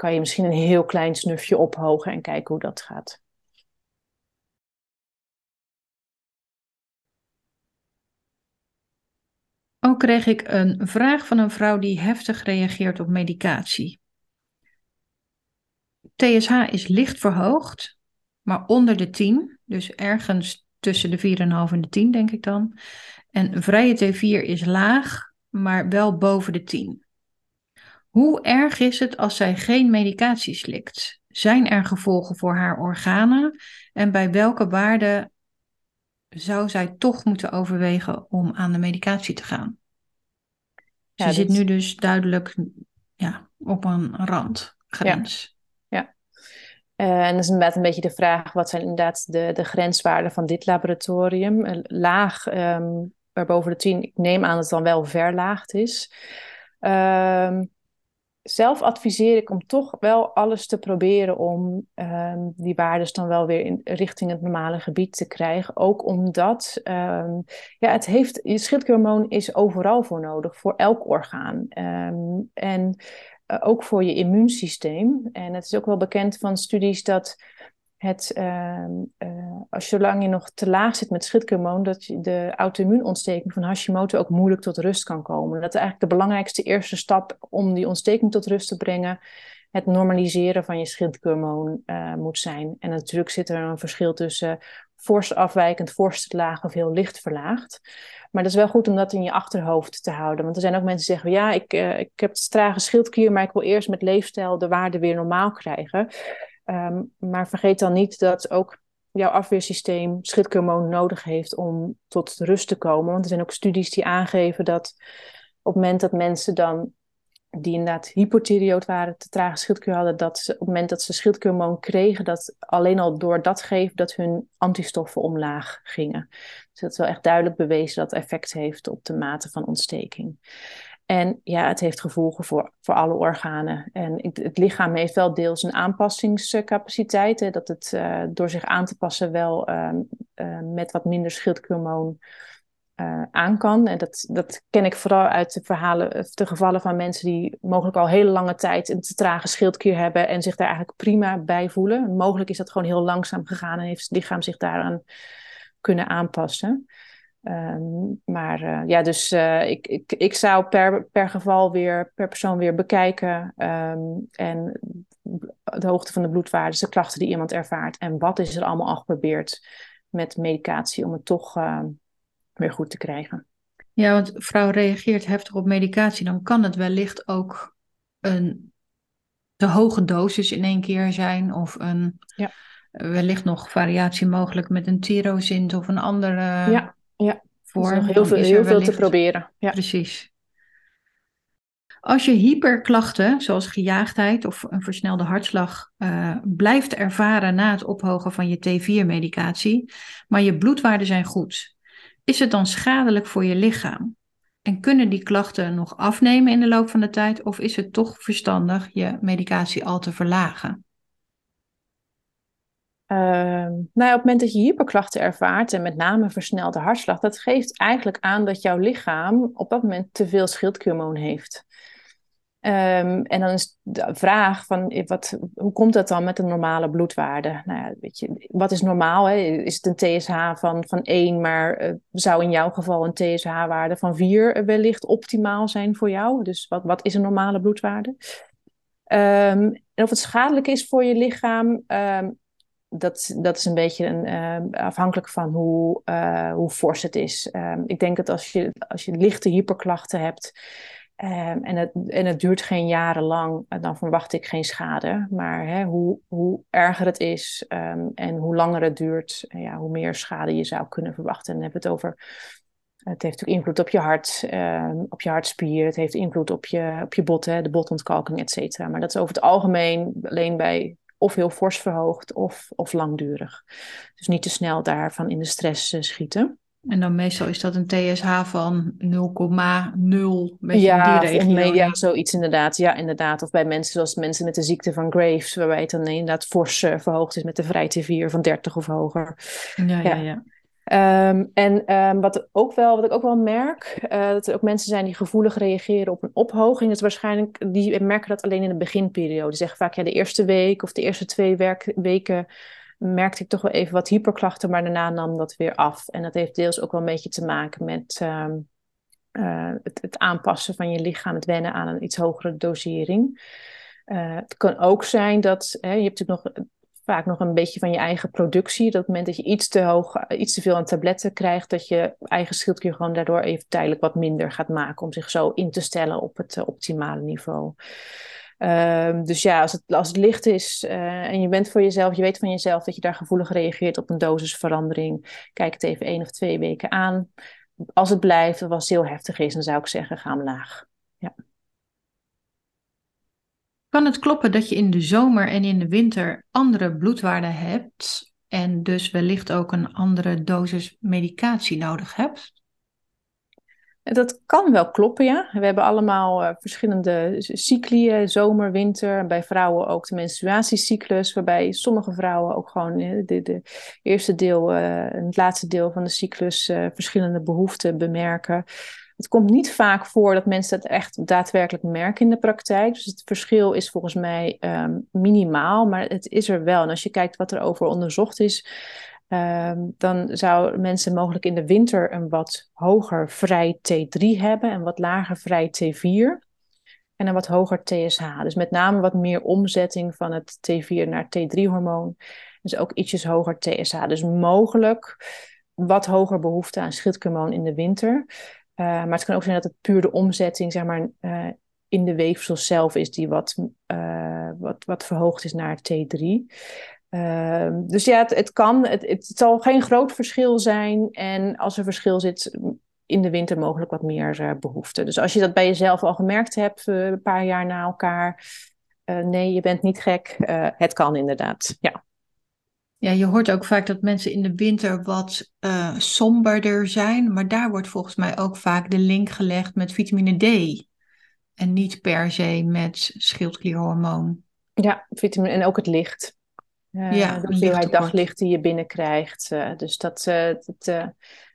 kan je misschien een heel klein snufje ophogen en kijken hoe dat gaat. Ook kreeg ik een vraag van een vrouw die heftig reageert op medicatie. T S H is licht verhoogd, maar onder de tien, dus ergens tussen de vier komma vijf en de tien denk ik dan. En vrije T vier is laag, maar wel boven de tien. Hoe erg is het als zij geen medicatie slikt? Zijn er gevolgen voor haar organen? En bij welke waarde zou zij toch moeten overwegen om aan de medicatie te gaan? Ze ja, zit dit... nu dus duidelijk ja, op een randgrens. Ja, ja. Uh, en dat is inderdaad een beetje de vraag... wat zijn inderdaad de, de grenswaarden van dit laboratorium? Uh, laag, um, boven de tien, ik neem aan dat het dan wel verlaagd is... Uh, Zelf adviseer ik om toch wel alles te proberen om um, die waardes dan wel weer in, richting het normale gebied te krijgen. Ook omdat um, ja, het heeft, je schildklierhormoon is overal voor nodig, voor elk orgaan. Um, en uh, ook voor je immuunsysteem. En het is ook wel bekend van studies dat het, uh, uh, als zolang je nog te laag zit met schildklierhormoon, dat je de auto-immuunontsteking van Hashimoto ook moeilijk tot rust kan komen. Dat is eigenlijk de belangrijkste eerste stap om die ontsteking tot rust te brengen. Het normaliseren van je schildklierhormoon uh, moet zijn. En natuurlijk zit er een verschil tussen fors afwijkend, fors te laag of heel licht verlaagd. Maar dat is wel goed om dat in je achterhoofd te houden. Want er zijn ook mensen die zeggen, ja, ik, uh, ik heb trage schildklier, maar ik wil eerst met leefstijl de waarde weer normaal krijgen. Um, maar vergeet dan niet dat ook jouw afweersysteem schildklierhormoon nodig heeft om tot rust te komen. Want er zijn ook studies die aangeven dat op het moment dat mensen dan, die inderdaad hypothyreoïd waren, te trage schildklier hadden, dat ze, op het moment dat ze schildklierhormoon kregen, dat alleen al door dat geven, dat hun antistoffen omlaag gingen. Dus dat is wel echt duidelijk bewezen dat effect heeft op de mate van ontsteking. En ja, het heeft gevolgen voor, voor alle organen. En het, het lichaam heeft wel deels een aanpassingscapaciteit, hè, dat het uh, door zich aan te passen wel uh, uh, met wat minder schildklierhormoon Uh, aan kan. En dat, dat ken ik vooral uit de, verhalen, de gevallen van mensen die mogelijk al hele lange tijd een te trage schildklier hebben en zich daar eigenlijk prima bij voelen. Mogelijk is dat gewoon heel langzaam gegaan en heeft het lichaam zich daaraan kunnen aanpassen. Um, maar uh, ja, dus uh, ik, ik, ik zou per, per geval weer, per persoon weer bekijken um, en de hoogte van de bloedwaardes, de klachten die iemand ervaart en wat is er allemaal al geprobeerd met medicatie om het toch Uh, weer goed te krijgen. Ja, want vrouw reageert heftig op medicatie, dan kan het wellicht ook een te hoge dosis in één keer zijn of een ja. wellicht nog variatie mogelijk met een tyrosint of een andere ja, ja. vorm. Er is nog heel, veel, is er heel wellicht veel te proberen. Ja. Precies. Als je hyperklachten, zoals gejaagdheid of een versnelde hartslag, uh, blijft ervaren na het ophogen van je T vier medicatie, maar je bloedwaarden zijn goed, is het dan schadelijk voor je lichaam? En kunnen die klachten nog afnemen in de loop van de tijd? Of is het toch verstandig je medicatie al te verlagen? Uh, nou ja, op het moment dat je hyperklachten ervaart, en met name versnelde hartslag, dat geeft eigenlijk aan dat jouw lichaam op dat moment te veel schildklierhormoon heeft. Um, en dan is de vraag van wat, hoe komt dat dan met de normale bloedwaarde? Nou ja, weet je, wat is normaal? Hè? Is het een T S H van, van één, maar uh, zou in jouw geval een T S H waarde van vier wellicht optimaal zijn voor jou? Dus wat, wat is een normale bloedwaarde? Um, en of het schadelijk is voor je lichaam, um, dat, dat is een beetje een, uh, afhankelijk van hoe, uh, hoe fors het is. Um, ik denk dat als je, als je lichte hyperklachten hebt, Um, en, het, en het duurt geen jaren lang, dan verwacht ik geen schade. Maar hè, hoe, hoe erger het is um, en hoe langer het duurt, ja, hoe meer schade je zou kunnen verwachten. En dan hebben we het over, het heeft natuurlijk invloed op je hart, um, op je hartspier. Het heeft invloed op je, op je bot, hè, de botontkalking, et cetera. Maar dat is over het algemeen alleen bij of heel fors verhoogd of, of langdurig. Dus niet te snel daarvan in de stress uh, schieten. En dan meestal is dat een T S H van nul komma nul, beetje ja, in die regio. Mee, ja, zoiets inderdaad. Ja, inderdaad. Of bij mensen zoals mensen met de ziekte van Graves, waarbij het dan inderdaad fors uh, verhoogd is met de vrij T vier van dertig of hoger. Ja, ja, ja. ja. Um, en um, wat, ook wel, wat ik ook wel merk, uh, dat er ook mensen zijn die gevoelig reageren op een ophoging. Dat waarschijnlijk, die merken dat alleen in de beginperiode. Die zeggen vaak, ja, de eerste week of de eerste twee werk, weken merkte ik toch wel even wat hyperklachten, maar daarna nam dat weer af. En dat heeft deels ook wel een beetje te maken met uh, uh, het, het aanpassen van je lichaam, het wennen aan een iets hogere dosering. Uh, het kan ook zijn dat, hè, je hebt natuurlijk nog vaak nog een beetje van je eigen productie. Dat op het moment dat je iets te hoog, iets te veel aan tabletten krijgt, dat je eigen schildklier gewoon daardoor even tijdelijk wat minder gaat maken, om zich zo in te stellen op het uh, optimale niveau. Um, dus ja, als het, als het licht is uh, en je bent voor jezelf, je weet van jezelf dat je daar gevoelig reageert op een dosisverandering, kijk het even één of twee weken aan. Als het blijft of als het heel heftig is, dan zou ik zeggen, ga omlaag. Ja. Kan het kloppen dat je in de zomer en in de winter andere bloedwaarden hebt en dus wellicht ook een andere dosis medicatie nodig hebt? Dat kan wel kloppen, ja. We hebben allemaal uh, verschillende cycli, zomer, winter. Bij vrouwen ook de menstruatiecyclus, waarbij sommige vrouwen ook gewoon uh, de, de eerste deel uh, en het laatste deel van de cyclus uh, verschillende behoeften bemerken. Het komt niet vaak voor dat mensen het echt daadwerkelijk merken in de praktijk. Dus het verschil is volgens mij um, minimaal, maar het is er wel. En als je kijkt wat er over onderzocht is, um, dan zouden mensen mogelijk in de winter een wat hoger vrij T drie hebben en wat lager vrij T vier. En een wat hoger T S H. Dus met name wat meer omzetting van het T vier naar T drie hormoon. Dus ook ietsjes hoger T S H. Dus mogelijk wat hoger behoefte aan schildhormoon in de winter. Uh, maar het kan ook zijn dat het puur de omzetting, zeg maar, uh, in de weefsel zelf is die wat, uh, wat, wat verhoogd is naar T drie. Uh, dus ja, het, het kan. Het, het zal geen groot verschil zijn. En als er verschil zit, in de winter mogelijk wat meer uh, behoefte. Dus als je dat bij jezelf al gemerkt hebt, uh, een paar jaar na elkaar, uh, nee, je bent niet gek. Uh, het kan inderdaad, ja. Ja, je hoort ook vaak dat mensen in de winter wat uh, somberder zijn, maar daar wordt volgens mij ook vaak de link gelegd met vitamine D en niet per se met schildklierhormoon. Ja, vitamine en ook het licht. Uh, ja, de hoeveelheid daglicht die je binnenkrijgt. Uh, dus dat... Uh, dat uh,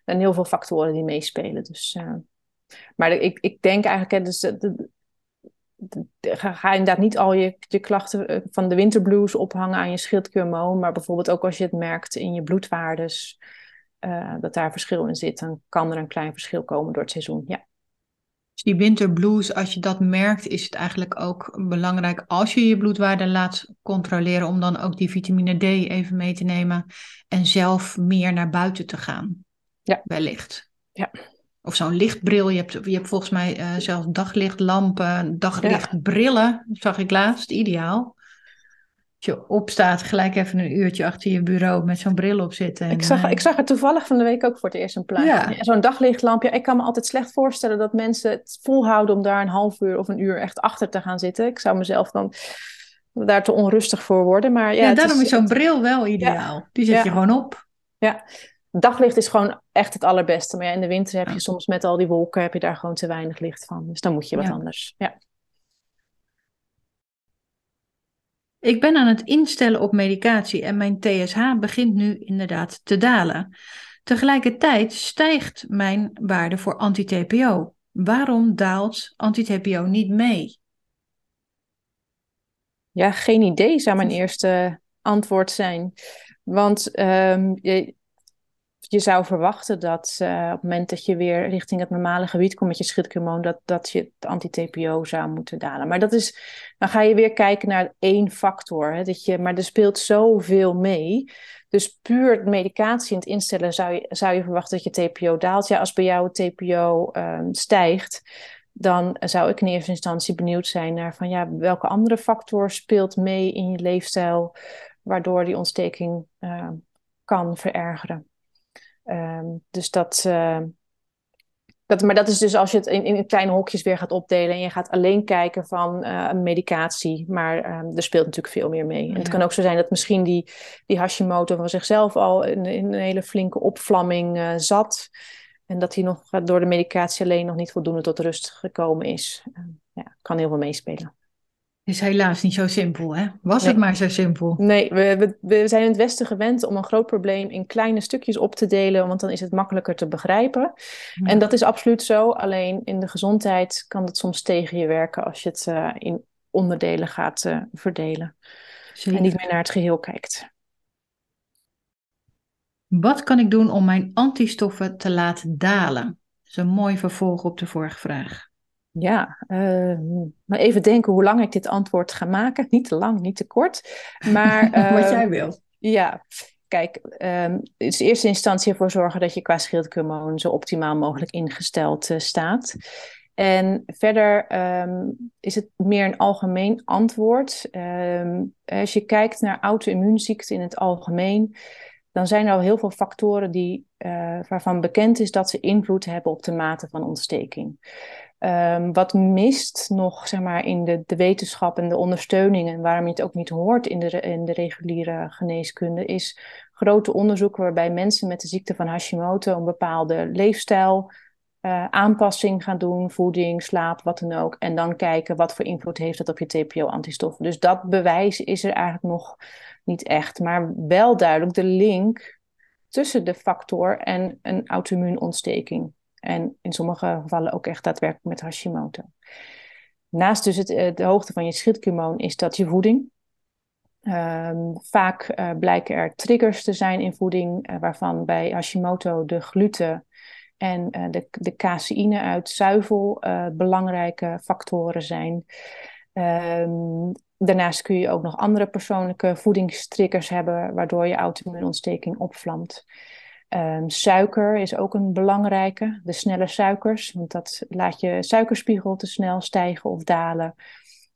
En heel veel factoren die meespelen. Dus, uh, maar ik, ik denk eigenlijk... Hè, dus, de, de, de, ga, ga inderdaad niet al je, je klachten van de winterblues ophangen aan je schildklierhormoon. Maar bijvoorbeeld ook als je het merkt in je bloedwaardes, Uh, dat daar verschil in zit. Dan kan er een klein verschil komen door het seizoen. Ja. Dus die winterblues, als je dat merkt, is het eigenlijk ook belangrijk als je je bloedwaarde laat controleren, om dan ook die vitamine D even mee te nemen en zelf meer naar buiten te gaan. Ja. Wellicht. Ja. Of zo'n lichtbril. Je hebt, je hebt volgens mij uh, zelfs daglichtlampen, daglichtbrillen, ja. Zag ik laatst. Ideaal. Als je opstaat, gelijk even een uurtje achter je bureau met zo'n bril op zitten. En, ik, zag, uh, ik zag er toevallig van de week ook voor het eerst een plaatje. Ja. Zo'n daglichtlampje. Ik kan me altijd slecht voorstellen dat mensen het volhouden om daar een half uur of een uur echt achter te gaan zitten. Ik zou mezelf dan daar te onrustig voor worden. Maar ja, ja, daarom is, is zo'n het... bril wel ideaal. Ja. Die zet ja. je gewoon op. Ja. Daglicht is gewoon echt het allerbeste. Maar ja, in de winter heb je soms met al die wolken, heb je daar gewoon te weinig licht van. Dus dan moet je wat ja. anders. Ja. Ik ben aan het instellen op medicatie en mijn T S H begint nu inderdaad te dalen. Tegelijkertijd stijgt mijn waarde voor anti-T P O. Waarom daalt anti-T P O niet mee? Ja, geen idee zou mijn eerste antwoord zijn. Want... Um, je, Je zou verwachten dat uh, op het moment dat je weer richting het normale gebied komt met je schildklierhormoon, dat, dat je het anti-T P O zou moeten dalen. Maar dat is, dan ga je weer kijken naar één factor. Hè, dat je, maar er speelt zoveel mee. Dus puur medicatie in het instellen zou je, zou je verwachten dat je T P O daalt. Ja, als bij jou het T P O uh, stijgt, dan zou ik in eerste instantie benieuwd zijn naar van, ja, welke andere factor speelt mee in je leefstijl, waardoor die ontsteking uh, kan verergeren. Um, dus dat, uh, dat, maar dat is dus als je het in, in kleine hokjes weer gaat opdelen en je gaat alleen kijken van uh, medicatie, maar um, er speelt natuurlijk veel meer mee. Ja. En het kan ook zo zijn dat misschien die, die Hashimoto van zichzelf al in, in een hele flinke opvlamming uh, zat en dat hij nog uh, door de medicatie alleen nog niet voldoende tot rust gekomen is. Uh, ja, kan heel veel meespelen. Is helaas niet zo simpel, hè? Was nee. het maar zo simpel? Nee, we, we, we zijn in het Westen gewend om een groot probleem in kleine stukjes op te delen, want dan is het makkelijker te begrijpen. Ja. En dat is absoluut zo. Alleen in de gezondheid kan dat soms tegen je werken als je het uh, in onderdelen gaat uh, verdelen. Zeker. En niet meer naar het geheel kijkt. Wat kan ik doen om mijn antistoffen te laten dalen? Dat is een mooi vervolg op de vorige vraag. Ja, uh, maar even denken hoe lang ik dit antwoord ga maken. Niet te lang, niet te kort. Maar, uh, wat jij wil. Ja, kijk. Um, dus in eerste instantie ervoor zorgen dat je qua schildklierhormoon zo optimaal mogelijk ingesteld uh, staat. En verder um, is het meer een algemeen antwoord. Um, als je kijkt naar auto-immuunziekten in het algemeen, dan zijn er al heel veel factoren die, uh, waarvan bekend is dat ze invloed hebben op de mate van ontsteking. Um, wat mist nog, zeg maar, in de, de wetenschap en de ondersteuning, en waarom je het ook niet hoort in de, in de reguliere geneeskunde, is grote onderzoeken waarbij mensen met de ziekte van Hashimoto een bepaalde leefstijl, uh, aanpassing gaan doen, voeding, slaap, wat dan ook, en dan kijken wat voor invloed heeft dat op je T P O-antistoffen. Dus dat bewijs is er eigenlijk nog niet echt, maar wel duidelijk de link tussen de factor en een auto-immuunontsteking. En in sommige gevallen ook echt daadwerkelijk met Hashimoto. Naast dus het, de hoogte van je schildklierhormoon is dat je voeding. Um, vaak uh, blijken er triggers te zijn in voeding, uh, waarvan bij Hashimoto de gluten en uh, de, de caseïne uit zuivel uh, belangrijke factoren zijn. Um, daarnaast kun je ook nog andere persoonlijke voedingstriggers hebben, waardoor je auto-immuunontsteking opvlamt. Um, suiker is ook een belangrijke, de snelle suikers, want dat laat je suikerspiegel te snel stijgen of dalen,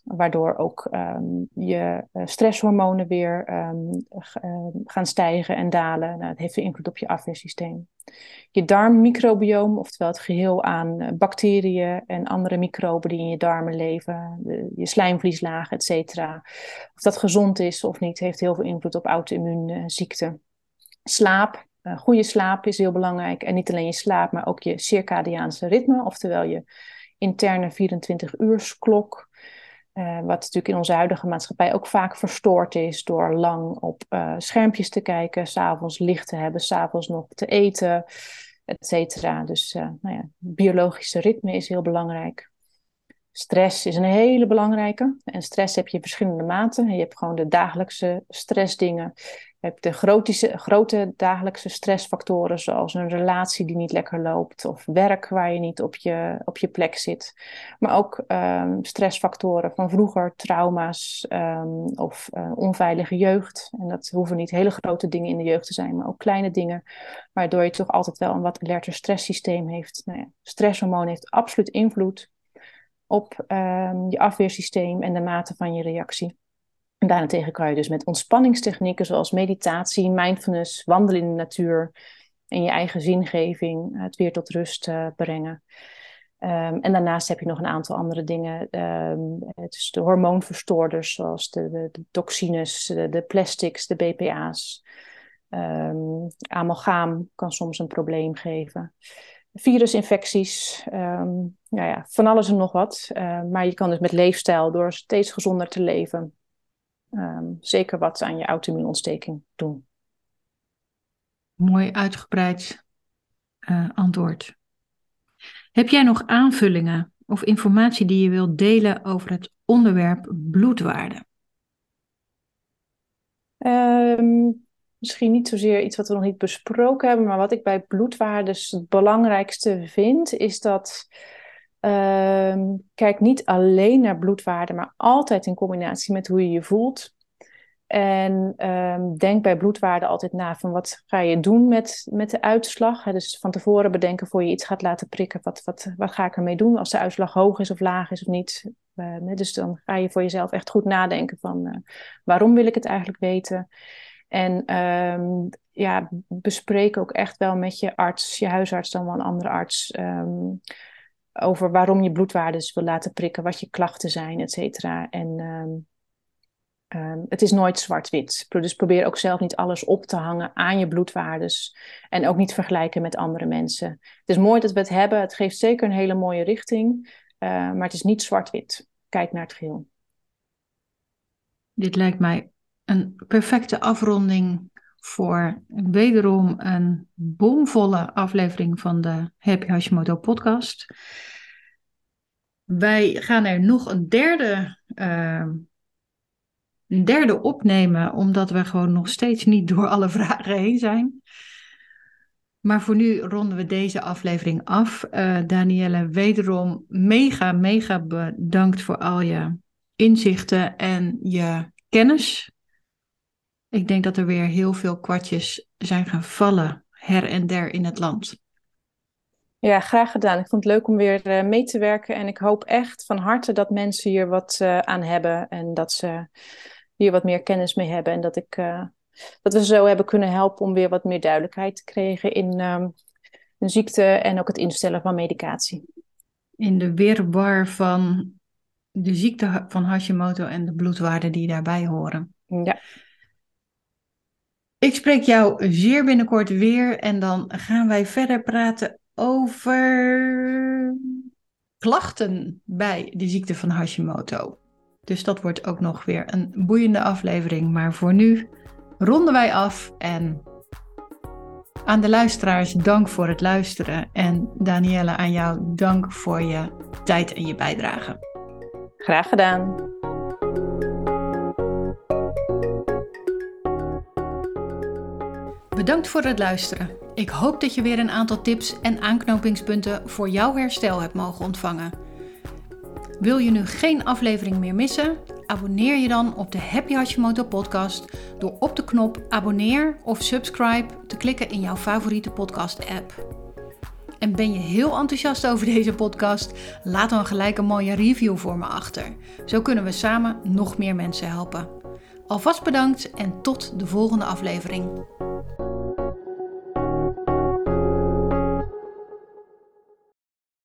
waardoor ook um, je stresshormonen weer um, uh, gaan stijgen en dalen. Nou, dat heeft weer invloed op je afweersysteem. Je darmmicrobioom, oftewel het geheel aan bacteriën en andere microben die in je darmen leven, de, je slijmvlieslagen, et cetera. Of dat gezond is of niet, heeft heel veel invloed op auto-immuunziekten. Slaap, uh, goede slaap is heel belangrijk. En niet alleen je slaap, maar ook je circadiaanse ritme, oftewel je interne vierentwintig-uursklok. Uh, wat natuurlijk in onze huidige maatschappij ook vaak verstoord is door lang op uh, schermpjes te kijken, 's avonds licht te hebben, 's avonds nog te eten, et cetera. Dus uh, nou ja, biologische ritme is heel belangrijk. Stress is een hele belangrijke. En stress heb je in verschillende maten. Je hebt gewoon de dagelijkse stressdingen. Je hebt de grote, grote dagelijkse stressfactoren, zoals een relatie die niet lekker loopt, of werk waar je niet op je, op je plek zit. Maar ook um, stressfactoren van vroeger, trauma's um, of uh, onveilige jeugd. En dat hoeven niet hele grote dingen in de jeugd te zijn, maar ook kleine dingen, waardoor je toch altijd wel een wat alerter stresssysteem heeft. Nou ja, stresshormoon heeft absoluut invloed op um, je afweersysteem en de mate van je reactie. En daarentegen kan je dus met ontspanningstechnieken zoals meditatie, mindfulness, wandelen in de natuur en je eigen zingeving het weer tot rust uh, brengen. Um, en daarnaast heb je nog een aantal andere dingen. Um, dus de hormoonverstoorders zoals de, de, de toxines, de, de plastics, de B P A's. Um, amalgaam kan soms een probleem geven. Virusinfecties, um, nou ja, van alles en nog wat. Uh, maar je kan dus met leefstijl, door steeds gezonder te leven, Um, zeker wat aan je auto-immuunontsteking doen. Mooi uitgebreid uh, antwoord. Heb jij nog aanvullingen of informatie die je wilt delen over het onderwerp bloedwaarde? Um, misschien niet zozeer iets wat we nog niet besproken hebben, maar wat ik bij bloedwaardes het belangrijkste vind, is dat Um, kijk niet alleen naar bloedwaarden, maar altijd in combinatie met hoe je je voelt. En um, denk bij bloedwaarden altijd na van wat ga je doen met, met de uitslag. He, dus van tevoren bedenken voor je iets gaat laten prikken. Wat, wat, wat ga ik ermee doen als de uitslag hoog is of laag is of niet. Uh, dus dan ga je voor jezelf echt goed nadenken van uh, waarom wil ik het eigenlijk weten. En um, ja, bespreek ook echt wel met je arts, je huisarts dan wel een andere arts, Um, over waarom je bloedwaardes wil laten prikken, wat je klachten zijn, et cetera. En um, um, het is nooit zwart-wit. Dus probeer ook zelf niet alles op te hangen aan je bloedwaardes. En ook niet vergelijken met andere mensen. Het is mooi dat we het hebben. Het geeft zeker een hele mooie richting. Uh, maar het is niet zwart-wit. Kijk naar het geheel. Dit lijkt mij een perfecte afronding voor wederom een bomvolle aflevering van de Happy Hashimoto podcast. Wij gaan er nog een derde, uh, een derde opnemen, omdat we gewoon nog steeds niet door alle vragen heen zijn. Maar voor nu ronden we deze aflevering af. Uh, Daniëlle, wederom mega, mega bedankt voor al je inzichten en je kennis. Ik denk dat er weer heel veel kwartjes zijn gaan vallen, her en der in het land. Ja, graag gedaan. Ik vond het leuk om weer mee te werken. En ik hoop echt van harte dat mensen hier wat uh, aan hebben. En dat ze hier wat meer kennis mee hebben. En dat, ik, uh, dat we ze zo hebben kunnen helpen om weer wat meer duidelijkheid te krijgen in um, hun ziekte. En ook het instellen van medicatie. In de wirwar van de ziekte van Hashimoto en de bloedwaarden die daarbij horen. Ja. Ik spreek jou zeer binnenkort weer en dan gaan wij verder praten over klachten bij de ziekte van Hashimoto. Dus dat wordt ook nog weer een boeiende aflevering. Maar voor nu ronden wij af en Aan de luisteraars, dank voor het luisteren. En Daniëlle, aan jou, dank voor je tijd en je bijdrage. Graag gedaan. Bedankt voor het luisteren. Ik hoop dat je weer een aantal tips en aanknopingspunten voor jouw herstel hebt mogen ontvangen. Wil je nu geen aflevering meer missen? Abonneer je dan op de Happy Hashimoto podcast door op de knop abonneer of subscribe te klikken in jouw favoriete podcast app. En ben je heel enthousiast over deze podcast? Laat dan gelijk een mooie review voor me achter. Zo kunnen we samen nog meer mensen helpen. Alvast bedankt en tot de volgende aflevering.